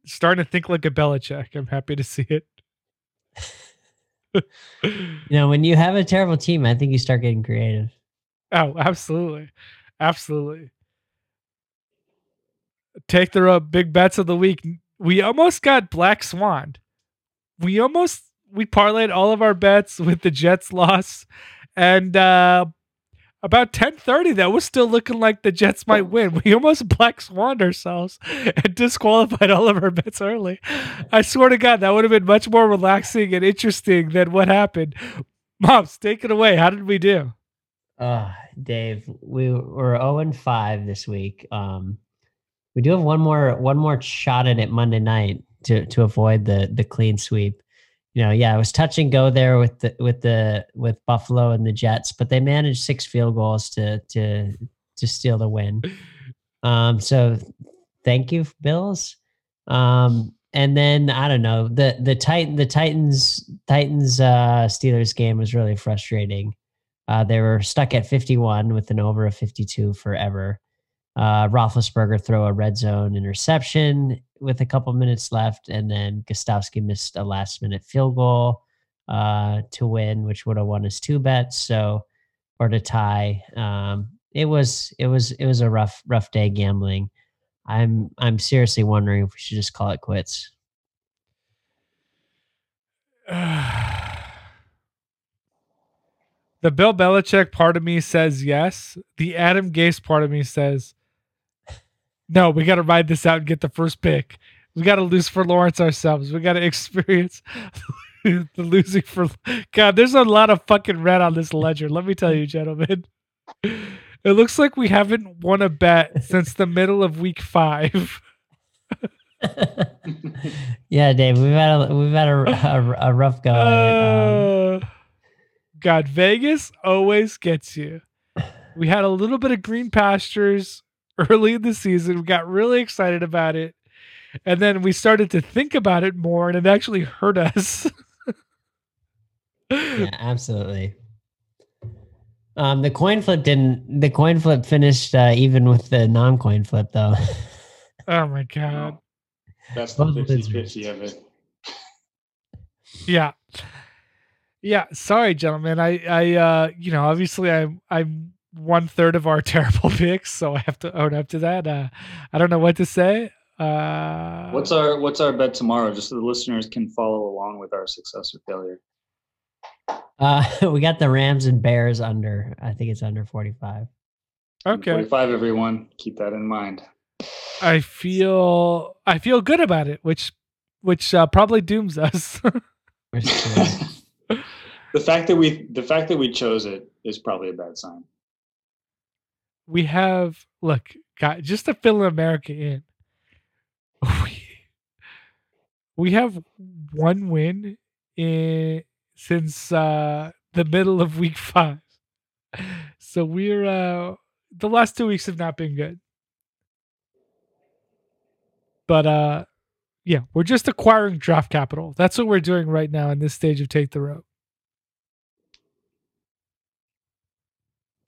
starting to think like a Belichick. I'm happy to see it. You know, when you have a terrible team, I think you start getting creative. Oh, absolutely. Absolutely. Take the Rope, big bets of the week. We almost got Black Swan. We almost we parlayed all of our bets with the Jets loss, and about 10:30, that was still looking like the Jets might win. We almost black swanned ourselves and disqualified all of our bets early. I swear to God, that would have been much more relaxing and interesting than what happened. Mops, take it away. How did we do? Dave, we were 0-5 this week. We do have one more shot at it Monday night to avoid the clean sweep. You know, yeah, it was touch and go there with Buffalo and the Jets, but they managed 6 field goals to steal the win. So thank you, Bills. And then I don't know, the Titans Steelers game was really frustrating. They were stuck at 51 with an over of 52 forever. Roethlisberger threw a red zone interception with a couple minutes left, and then Gostkowski missed a last-minute field goal to win, which would have won us 2 bets, or to tie. It was a rough day gambling. I'm seriously wondering if we should just call it quits. The Bill Belichick part of me says yes. The Adam Gase part of me says no, we got to ride this out and get the first pick. We got to lose for Lawrence ourselves. We got to experience the losing for... God, there's a lot of fucking red on this ledger. Let me tell you, gentlemen. It looks like we haven't won a bet since the middle of week 5. Yeah, Dave, we've had a rough go at it. God, Vegas always gets you. We had a little bit of green pastures early in the season. We got really excited about it. And then we started to think about it more, and it actually hurt us. Yeah, absolutely. The coin flip finished even with the non-coin flip, though. Oh, my God. That's the 50-50 of it. Yeah. Yeah, sorry, gentlemen. I obviously I'm 1/3 of our terrible picks, so I have to own up to that. I don't know what to say. What's our bet tomorrow, just so the listeners can follow along with our success or failure? We got the Rams and Bears under. I think it's under 45. Okay, 45. Everyone, keep that in mind. I feel good about it, which probably dooms us. The fact that we chose it is probably a bad sign. We have, look, God, just to fill America in, we have 1 win since the middle of week 5. So we're the last 2 weeks have not been good. But yeah, we're just acquiring draft capital. That's what we're doing right now in this stage of Take the Rope.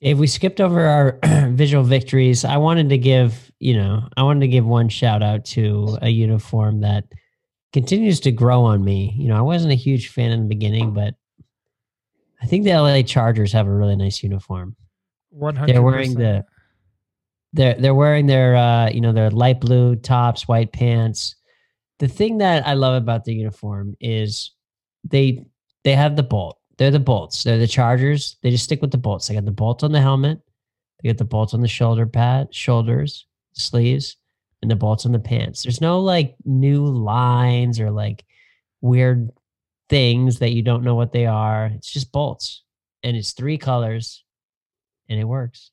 If we skipped over our visual victories, I wanted to give, one shout out to a uniform that continues to grow on me. You know, I wasn't a huge fan in the beginning, but I think the LA Chargers have a really nice uniform. 100%. They're wearing their their light blue tops, white pants. The thing that I love about the uniform is they have the bolt. They're the bolts. They're the Chargers. They just stick with the bolts. They got the bolt on the helmet. They got the bolts on the shoulders, sleeves, and the bolts on the pants. There's no like new lines or like weird things that you don't know what they are. It's just bolts, and it's 3 colors, and it works.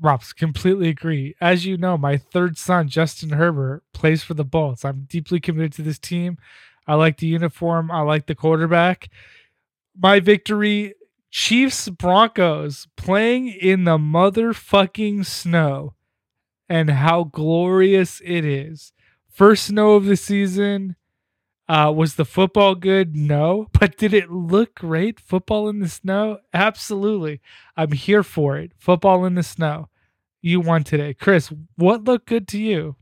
Rob's completely agree. As you know, my third son, Justin Herbert, plays for the Bolts. I'm deeply committed to this team. I like the uniform. I like the quarterback. My victory, Chiefs Broncos playing in the motherfucking snow, and how glorious it is. First snow of the season. Was the football good? No. But did it look great? Football in the snow? Absolutely. I'm here for it. Football in the snow. You won today. Chris, what looked good to you?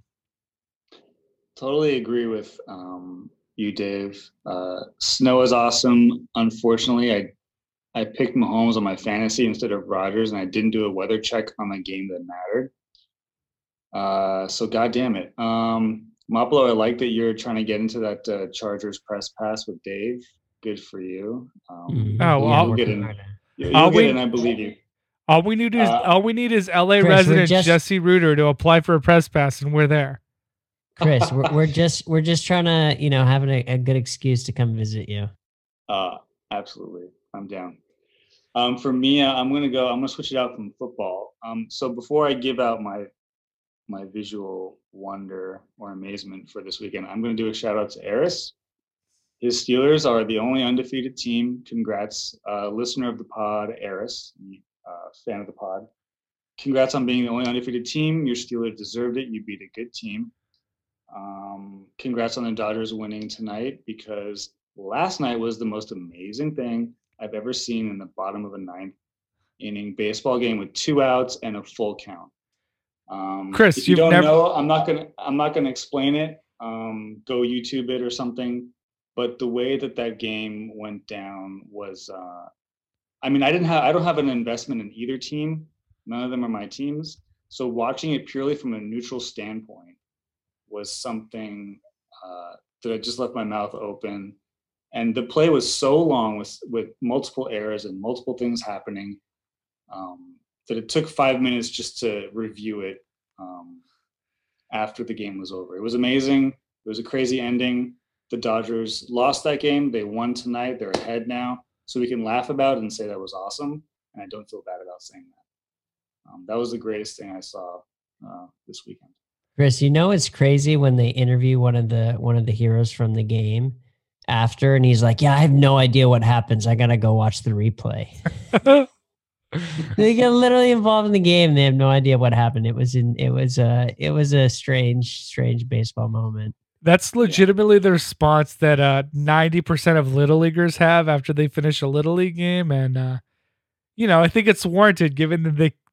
Totally agree with you, Dave. Snow is awesome. Unfortunately, I picked Mahomes on my fantasy instead of Rodgers, and I didn't do a weather check on the game that mattered. So, God damn it. Mopolo, I like that you're trying to get into that Chargers press pass with Dave. Good for you. I'll get in. I believe you. All we need is LA resident Jesse Ruder to apply for a press pass, and we're there. Chris, we're just trying to, have a good excuse to come visit you. Absolutely. I'm down. For me, I'm going to switch it out from football. So before I give out my visual wonder or amazement for this weekend, I'm going to do a shout out to Eris. His Steelers are the only undefeated team. Congrats, listener of the pod, Eris, fan of the pod. Congrats on being the only undefeated team. Your Steelers deserved it. You beat a good team. Congrats on the Dodgers winning tonight, because last night was the most amazing thing I've ever seen in the bottom of a 9th inning baseball game with 2 outs and a full count. Chris, if you don't know, I'm not gonna explain it. Go YouTube it or something. But the way that game went down was, I don't have an investment in either team. None of them are my teams. So watching it purely from a neutral standpoint was something that just left my mouth open. And the play was so long with multiple errors and multiple things happening that it took 5 minutes just to review it after the game was over. It was amazing. It was a crazy ending. The Dodgers lost that game. They won tonight. They're ahead now. So we can laugh about it and say that was awesome. And I don't feel bad about saying that. That was the greatest thing I saw this weekend. Chris, it's crazy when they interview one of the heroes from the game after, and he's like, "Yeah, I have no idea what happens. I gotta go watch the replay." They get literally involved in the game. They have no idea what happened. It was a strange baseball moment. That's legitimately the response that 90% of Little Leaguers have after they finish a Little League game. And, I think it's warranted given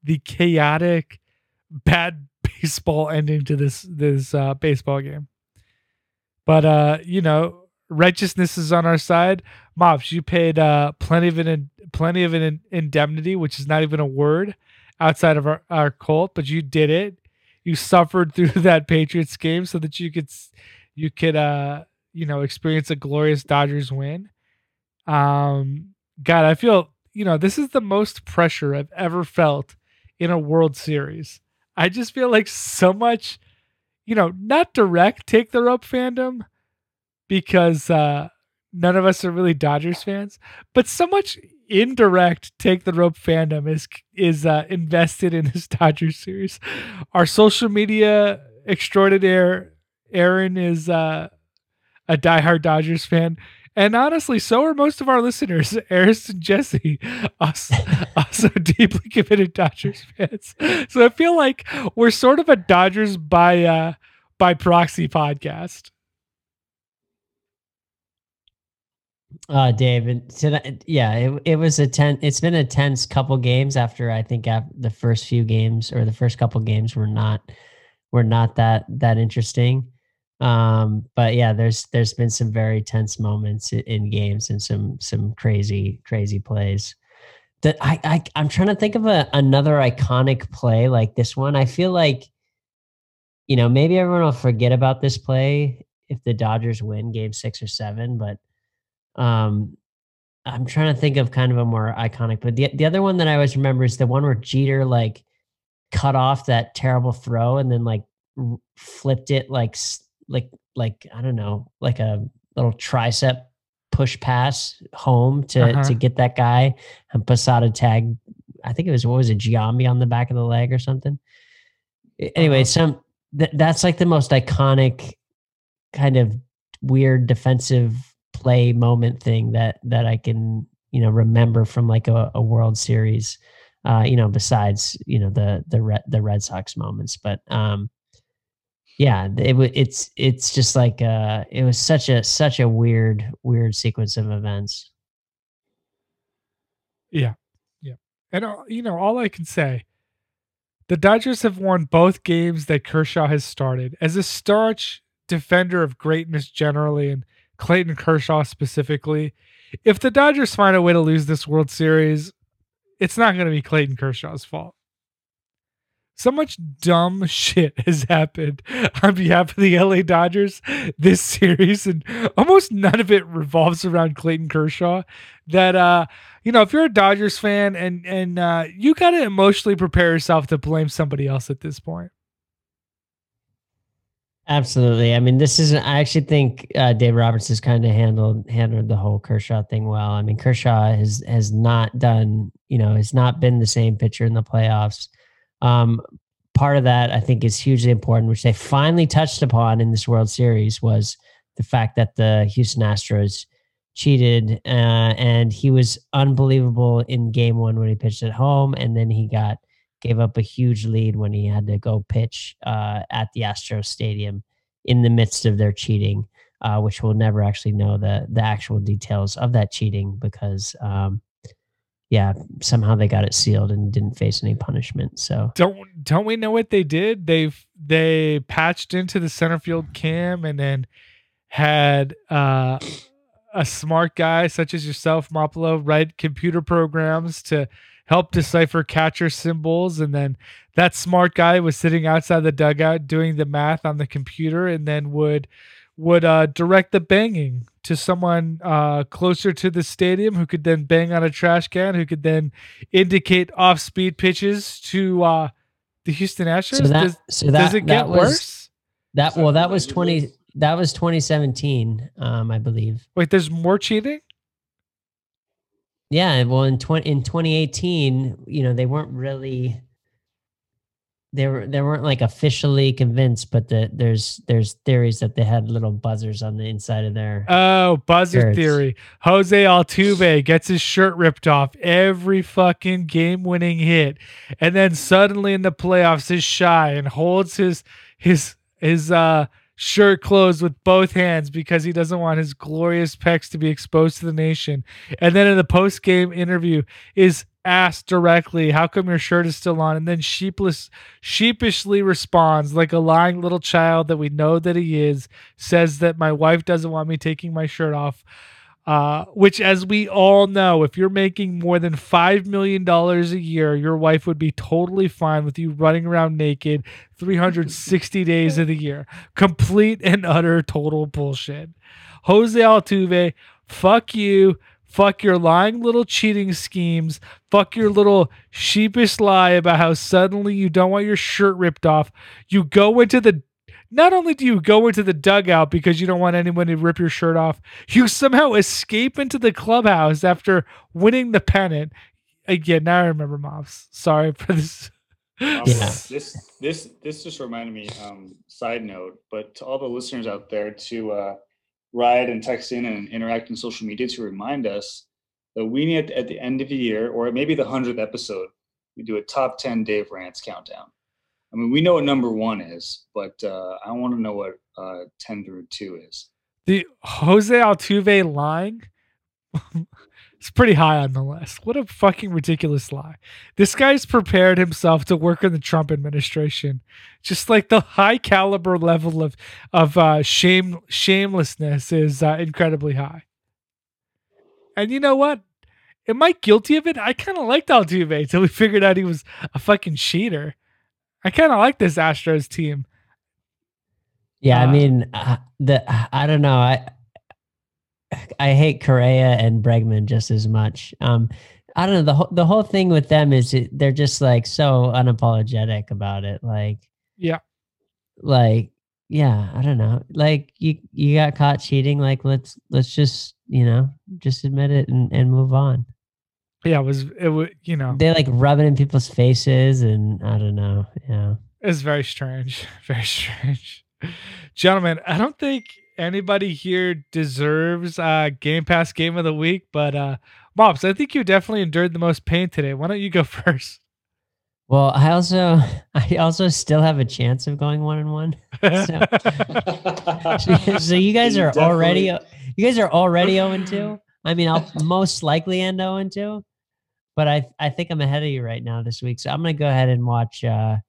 the chaotic, bad baseball ending to this baseball game. But, righteousness is on our side. Mobs, you paid plenty of an indemnity, which is not even a word outside of our cult, but you did it. You suffered through that Patriots game so that you could experience a glorious Dodgers win. God, I feel, this is the most pressure I've ever felt in a World Series. I just feel like so much, not direct Take the Rope fandom, because none of us are really Dodgers fans, but so much indirect Take the Rope fandom is invested in this Dodgers series. Our social media extraordinaire Aaron is a diehard Dodgers fan, and honestly, so are most of our listeners. Eris and Jesse, also deeply committed Dodgers fans. So I feel like we're sort of a Dodgers by proxy podcast. Dave, and tonight, it was it's been a tense couple games after, I think after the first few games or the first couple games were not that interesting. But yeah, there's been some very tense moments in games and some crazy plays that I'm trying to think of another iconic play like this one. I feel like, maybe everyone will forget about this play if the Dodgers win game 6 or 7, but I'm trying to think of kind of a more iconic, but the other one that I always remember is the one where Jeter cut off that terrible throw and then flipped it like I don't know, like a little tricep push pass home to get that guy, and Posada tagged, I think it was, Giambi on the back of the leg or something. Anyway, that's like the most iconic kind of weird defensive play moment thing that I can, remember from like a World Series, besides, the Red Sox moments. But, it's just like, it was such a weird sequence of events. Yeah. Yeah. And, all I can say, the Dodgers have won both games that Kershaw has started as a staunch defender of greatness generally, and Clayton Kershaw specifically. If the Dodgers find a way to lose this World Series, it's not going to be Clayton Kershaw's fault. So much dumb shit has happened on behalf of the LA Dodgers this series, and almost none of it revolves around Clayton Kershaw. That, you know, if you're a Dodgers fan and you got to emotionally prepare yourself to blame somebody else at this point. Absolutely. I mean, I actually think Dave Roberts has kind of handled the whole Kershaw thing well. I mean, Kershaw has not done, you know, has not been the same pitcher in the playoffs. Part of that, I think, is hugely important, which they finally touched upon in this World Series, was the fact that the Houston Astros cheated, and he was unbelievable in Game 1 when he pitched at home, and then he gave up a huge lead when he had to go pitch at the Astros Stadium in the midst of their cheating, which we'll never actually know the actual details of that cheating because, somehow they got it sealed and didn't face any punishment. So don't we know what they did? They patched into the center field cam and then had a smart guy such as yourself, Mopolo, write computer programs to help decipher catcher symbols, and then that smart guy was sitting outside the dugout doing the math on the computer, and then would direct the banging to someone closer to the stadium, who could then bang on a trash can, who could then indicate off-speed pitches to the Houston Astros. Does it get worse? That was 2017, I believe. Wait, there's more cheating? Yeah, well, in 2018, you know, they weren't like officially convinced, but there's theories that they had little buzzers on the inside of their buzzer shirts. Theory. Jose Altuve gets his shirt ripped off every fucking game-winning hit, and then suddenly in the playoffs is shy and holds his shirt closed with both hands because he doesn't want his glorious pecs to be exposed to the nation. And then in the post-game interview is asked directly, how come your shirt is still on? And then sheepishly responds like a lying little child that we know that he is, says that my wife doesn't want me taking my shirt off. Which, as we all know, if you're making more than $5 million a year, your wife would be totally fine with you running around naked 360 days of the year. Complete and utter total bullshit. Jose Altuve, fuck you. Fuck your lying little cheating schemes. Fuck your little sheepish lie about how suddenly you don't want your shirt ripped off. You go into the Not only do you go into the dugout because you don't want anyone to rip your shirt off, you somehow escape into the clubhouse after winning the pennant. Again, now I remember, Mops. Sorry for this. This just reminded me, side note, but to all the listeners out there to write and text in and interact on social media to remind us that we need at the end of the year, or maybe the 100th episode, we do a top 10 Dave Rants countdown. I mean, we know what number 1 is, but I want to know what 10 through 2 is. The Jose Altuve lying is pretty high on the list. What a fucking ridiculous lie. This guy's prepared himself to work in the Trump administration. Just like the high caliber level of shamelessness is incredibly high. And you know what? Am I guilty of it? I kind of liked Altuve until we figured out he was a fucking cheater. I kind of like this Astros team. Yeah, I mean, I don't know. I hate Correa and Bregman just as much. I don't know. The whole thing with them is they're just like so unapologetic about it. I don't know. Like you got caught cheating. Like let's just just admit it and move on. Yeah, it was. They like rub it in people's faces, and I don't know. Yeah. It's very strange. Very strange. Gentlemen, I don't think anybody here deserves Game Pass Game of the Week, but Mops, I think you definitely endured the most pain today. Why don't you go first? Well, I also still have a chance of going 1-1. So, so you guys are already 0-2. I mean, I'll most likely end 0-2. But I think I'm ahead of you right now this week, so I'm gonna go ahead and watch the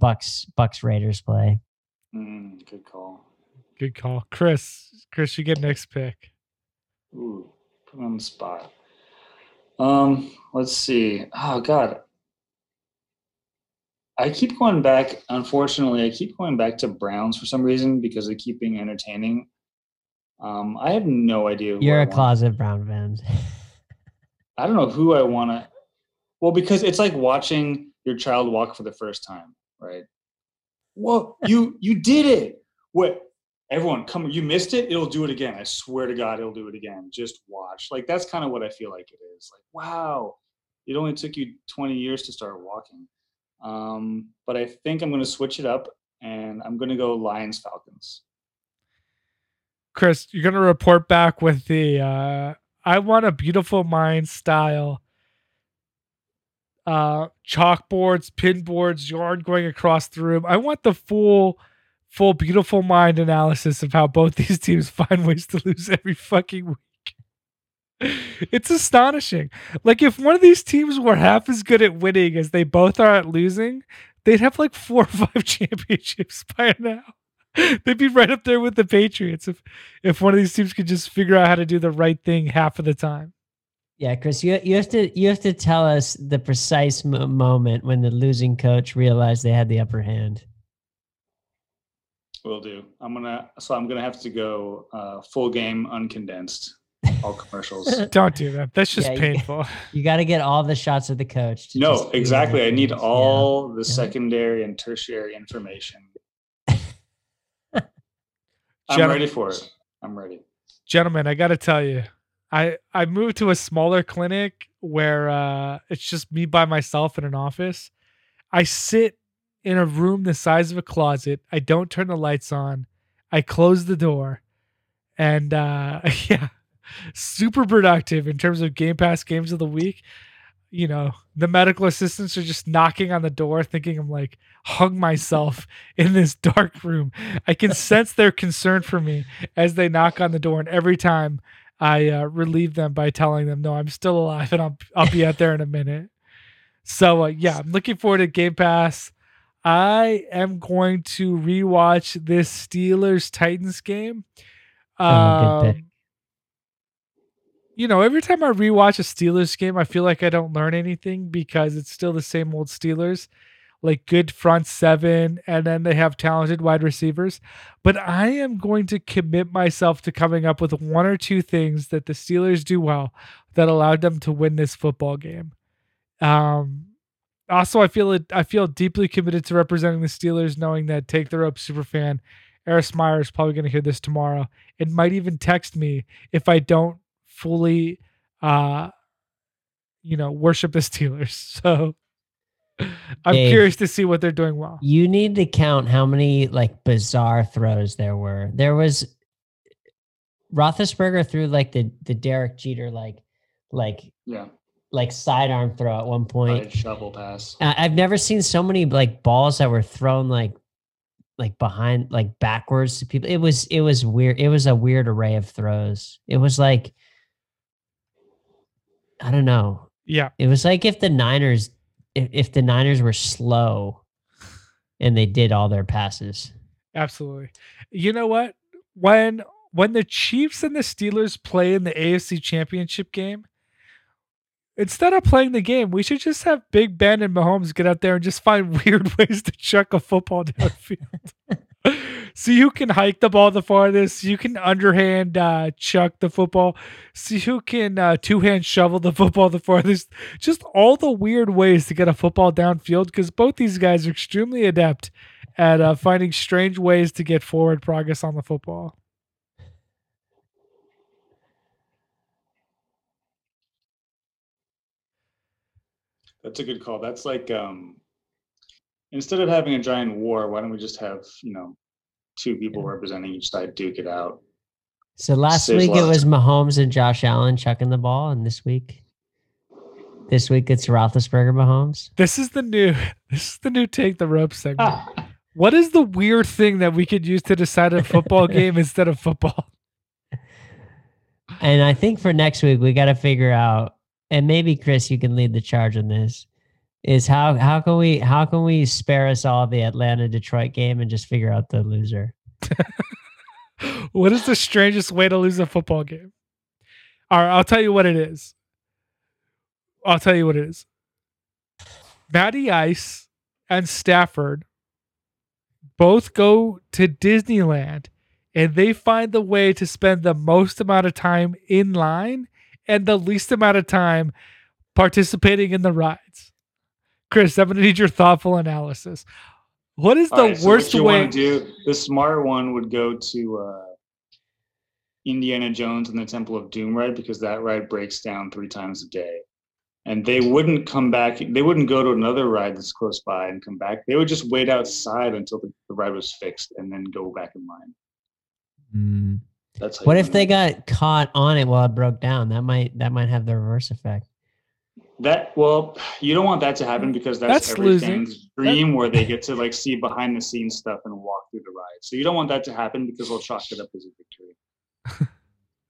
Bucks Raiders play. Good call, Chris. Chris, you get next pick. Ooh, put me on the spot. Let's see. Oh God, I keep going back, unfortunately, I keep going back to Browns for some reason because they keep being entertaining. I have no idea. You're a closet Brown fan. I don't know who I want to. Well, because it's like watching your child walk for the first time, right? Well, you did it. What? Everyone, come. You missed it. It'll do it again. I swear to God, it'll do it again. Just watch. Like, that's kind of what I feel like it is. Like, wow, it only took you 20 years to start walking. But I think I'm going to switch it up, and I'm going to go Lions Falcons. Chris, you're going to report back with the I want a beautiful mind style. Chalkboards, pin boards, yarn going across the room. I want the full beautiful mind analysis of how both these teams find ways to lose every fucking week. It's astonishing. Like, if one of these teams were half as good at winning as they both are at losing, they'd have like 4 or 5 championships by now. They'd be right up there with the Patriots if one of these teams could just figure out how to do the right thing half of the time. Yeah, Chris, you have to tell us the precise moment when the losing coach realized they had the upper hand. Will do. I'm gonna have to go full game, uncondensed, all commercials. Don't do that. That's just painful. You got to get all the shots of the coach. No, exactly. I need all the secondary and tertiary information. I'm ready for it. I'm ready. Gentlemen, I got to tell you, I moved to a smaller clinic where it's just me by myself in an office. I sit in a room the size of a closet. I don't turn the lights on. I close the door. And super productive in terms of Game Pass games of the week. You know, the medical assistants are just knocking on the door thinking I'm like hung myself in this dark room. I can sense their concern for me as they knock on the door. And every time I relieve them by telling them, no, I'm still alive and I'll be out there in a minute. So I'm looking forward to Game Pass. I am going to rewatch this Steelers-Titans game. You know, every time I rewatch a Steelers game, I feel like I don't learn anything because it's still the same old Steelers, like good front seven, and then they have talented wide receivers. But I am going to commit myself to coming up with 1 or 2 things that the Steelers do well that allowed them to win this football game. Also, I feel deeply committed to representing the Steelers, knowing that Take the Rope superfan Eris Meyer is probably going to hear this tomorrow. It might even text me if I don't fully worship the Steelers. So I'm curious to see what they're doing well. You need to count how many like bizarre throws there were. There was Roethlisberger threw like the Derek Jeter like sidearm throw at one point. Right, shovel pass. I've never seen so many like balls that were thrown like behind like backwards to people. It was weird. It was a weird array of throws. It was like I don't know. Yeah. It was like if the Niners were slow and they did all their passes. Absolutely. You know what? When the Chiefs and the Steelers play in the AFC Championship game, instead of playing the game, we should just have Big Ben and Mahomes get out there and just find weird ways to chuck a football downfield. See who can hike the ball the farthest. You can underhand chuck the football. See who can two-hand shovel the football the farthest. Just all the weird ways to get a football downfield because both these guys are extremely adept at finding strange ways to get forward progress on the football. That's a good call. That's like instead of having a giant war, why don't we just have, 2 people representing each side duke it out? So last week it was Mahomes and Josh Allen chucking the ball, and this week it's Roethlisberger Mahomes. This is the new Take the Rope segment. What is the weird thing that we could use to decide a football game instead of football? And I think for next week we got to figure out, and maybe Chris, you can lead the charge on this. Is how can we spare us all the Atlanta-Detroit game and just figure out the loser? What is the strangest way to lose a football game? All right, I'll tell you what it is. Matty Ice and Stafford both go to Disneyland and they find the way to spend the most amount of time in line and the least amount of time participating in the rides. Chris, I'm going to need your thoughtful analysis. What is the worst way? The smarter one would go to Indiana Jones and the Temple of Doom ride, because that ride breaks down 3 times a day. And they wouldn't come back. They wouldn't go to another ride that's close by and come back. They would just wait outside until the ride was fixed and then go back in line. Mm. That's what if they got caught on it while it broke down? That might have the reverse effect. Well, you don't want that to happen, because that's every fan's dream where they get to see behind the scenes stuff and walk through the ride. So you don't want that to happen, because we'll chalk it up as a victory.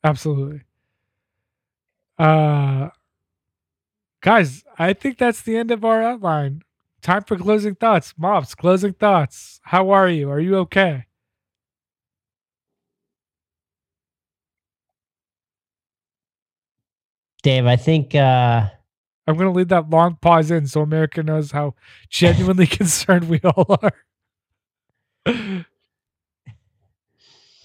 Absolutely. Guys, I think that's the end of our outline. Time for closing thoughts. Mobs, closing thoughts. How are you? Are you okay? Dave, I think... I'm going to leave that long pause in so America knows how genuinely concerned we all are.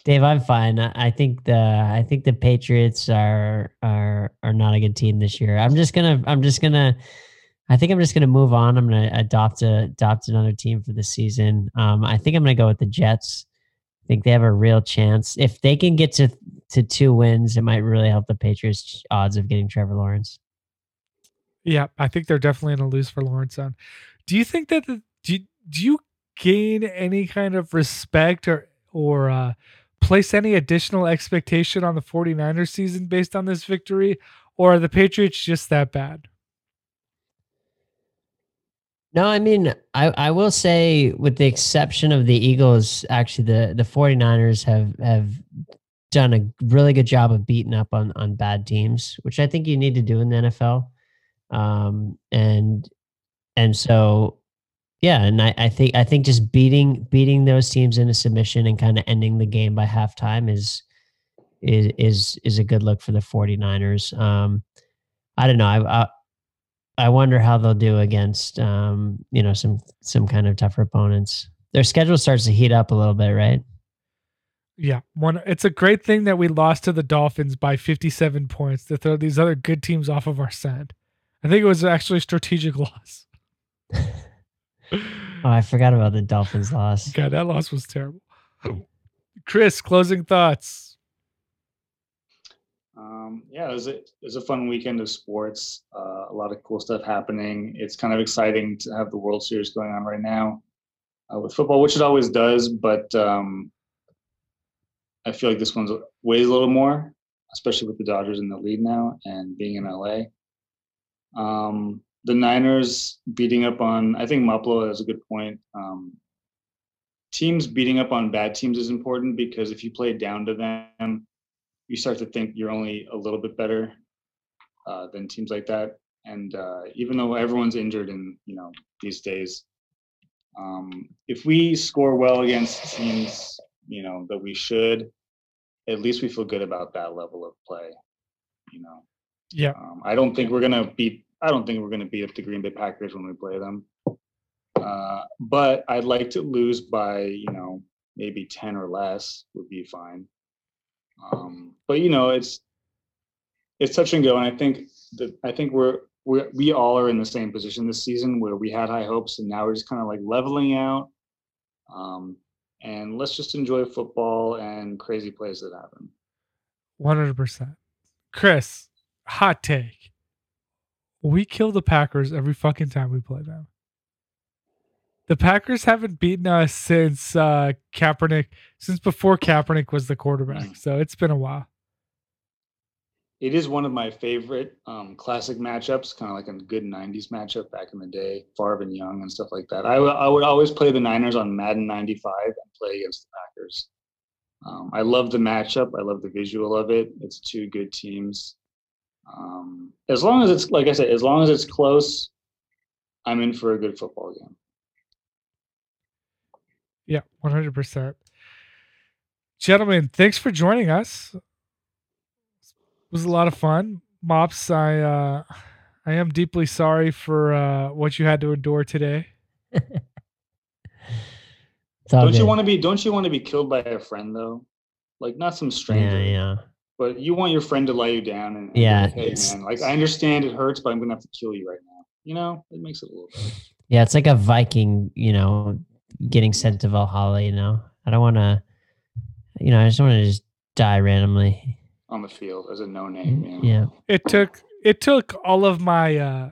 Dave, I'm fine. I think the Patriots are not a good team this year. I think I'm just gonna move on. I'm gonna adopt another team for this season. I think I'm gonna go with the Jets. I think they have a real chance. If they can get to 2 wins, it might really help the Patriots' odds of getting Trevor Lawrence. Yeah, I think they're definitely going to lose for Lawrence. Do you think that do you gain any kind of respect or place any additional expectation on the 49ers season based on this victory, or are the Patriots just that bad? No, I mean, I will say, with the exception of the Eagles, actually the 49ers have done a really good job of beating up on bad teams, which I think you need to do in the NFL. I think just beating those teams into submission and kind of ending the game by halftime is a good look for the 49ers. I don't know. I wonder how they'll do against, some kind of tougher opponents. Their schedule starts to heat up a little bit, right? Yeah. It's a great thing that we lost to the Dolphins by 57 points to throw these other good teams off of our scent. I think it was actually a strategic loss. Oh, I forgot about the Dolphins loss. God, that loss was terrible. Chris, closing thoughts. It was a fun weekend of sports. A lot of cool stuff happening. It's kind of exciting to have the World Series going on right now with football, which it always does. But I feel like this one weighs a little more, especially with the Dodgers in the lead now and being in L.A. The Niners beating up on, I think Moplo has a good point. Teams beating up on bad teams is important, because if you play down to them, you start to think you're only a little bit better than teams like that. And even though everyone's injured in these days, if we score well against teams, that we should, at least we feel good about that level of play, Yeah. I don't think we're gonna beat up the Green Bay Packers when we play them. But I'd like to lose by, maybe 10 or less would be fine. But it's touch and go, and I think we all are in the same position this season where we had high hopes and now we're just kind of leveling out. And let's just enjoy football and crazy plays that happen. 100%. Chris. Hot take. We kill the Packers every fucking time we play them. The Packers haven't beaten us since Kaepernick, since before Kaepernick was the quarterback. So it's been a while. It is one of my favorite classic matchups, kind of like a good 90s matchup back in the day, Favre and Young and stuff like that. I would always play the Niners on Madden 95 and play against the Packers. I love the matchup. I love the visual of it. It's 2 good teams. As long as it's, like I said, as long as it's close, I'm in for a good football game. Yeah, 100%. Gentlemen, thanks for joining us. It was a lot of fun. Mops, I am deeply sorry for what you had to endure today. Don't you want to be killed by a friend though? Like not some stranger. Yeah. But you want your friend to lay you down and yeah, like, hey, man, like I understand it hurts, but I'm gonna have to kill you right now. You know, it makes it a little better. Yeah, it's like a Viking, you know, getting sent to Valhalla, you know. I don't wanna I just wanna just die randomly. On the field as a no name, you know? Yeah. It took all of my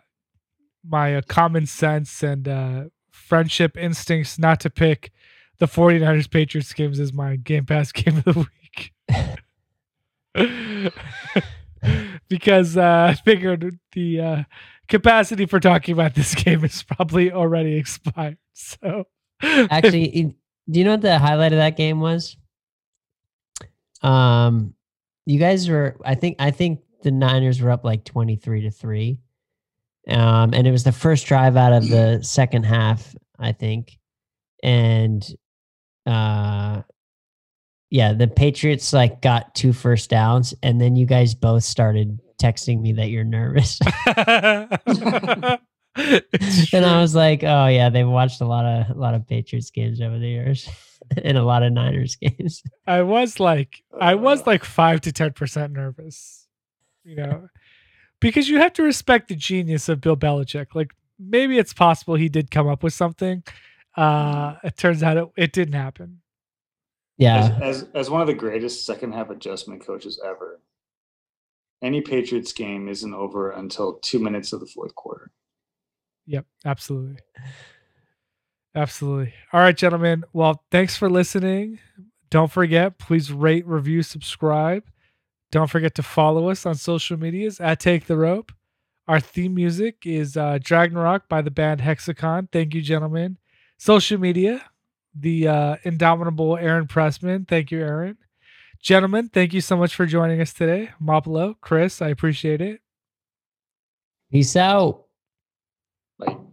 my common sense and friendship instincts not to pick the 49ers Patriots games as my Game Pass game of the week. Because I figured the capacity for talking about this game is probably already expired. So actually, do you know what the highlight of that game was? You guys were I think the Niners were up like 23-3. And it was the first drive out of the second half, I think. And the Patriots like got 2 first downs, and then you guys both started texting me that you're nervous. And I was like, oh yeah, they've watched a lot of Patriots games over the years and a lot of Niners games. I was like 5 to 10% nervous, you know. Because you have to respect the genius of Bill Belichick. Like maybe it's possible he did come up with something. It turns out it didn't happen. Yeah. As one of the greatest second half adjustment coaches ever, any Patriots game isn't over until 2 minutes of the fourth quarter. Yep. Absolutely. Absolutely. All right, gentlemen. Well, thanks for listening. Don't forget, please rate, review, subscribe. Don't forget to follow us on social medias at Take the Rope. Our theme music is Dragnarok by the band Hexacon. Thank you, gentlemen. Social media, the indomitable Aaron Pressman. Thank you, Aaron. Gentlemen, thank you so much for joining us today. Mopolo, Chris, I appreciate it. Peace out. Bye.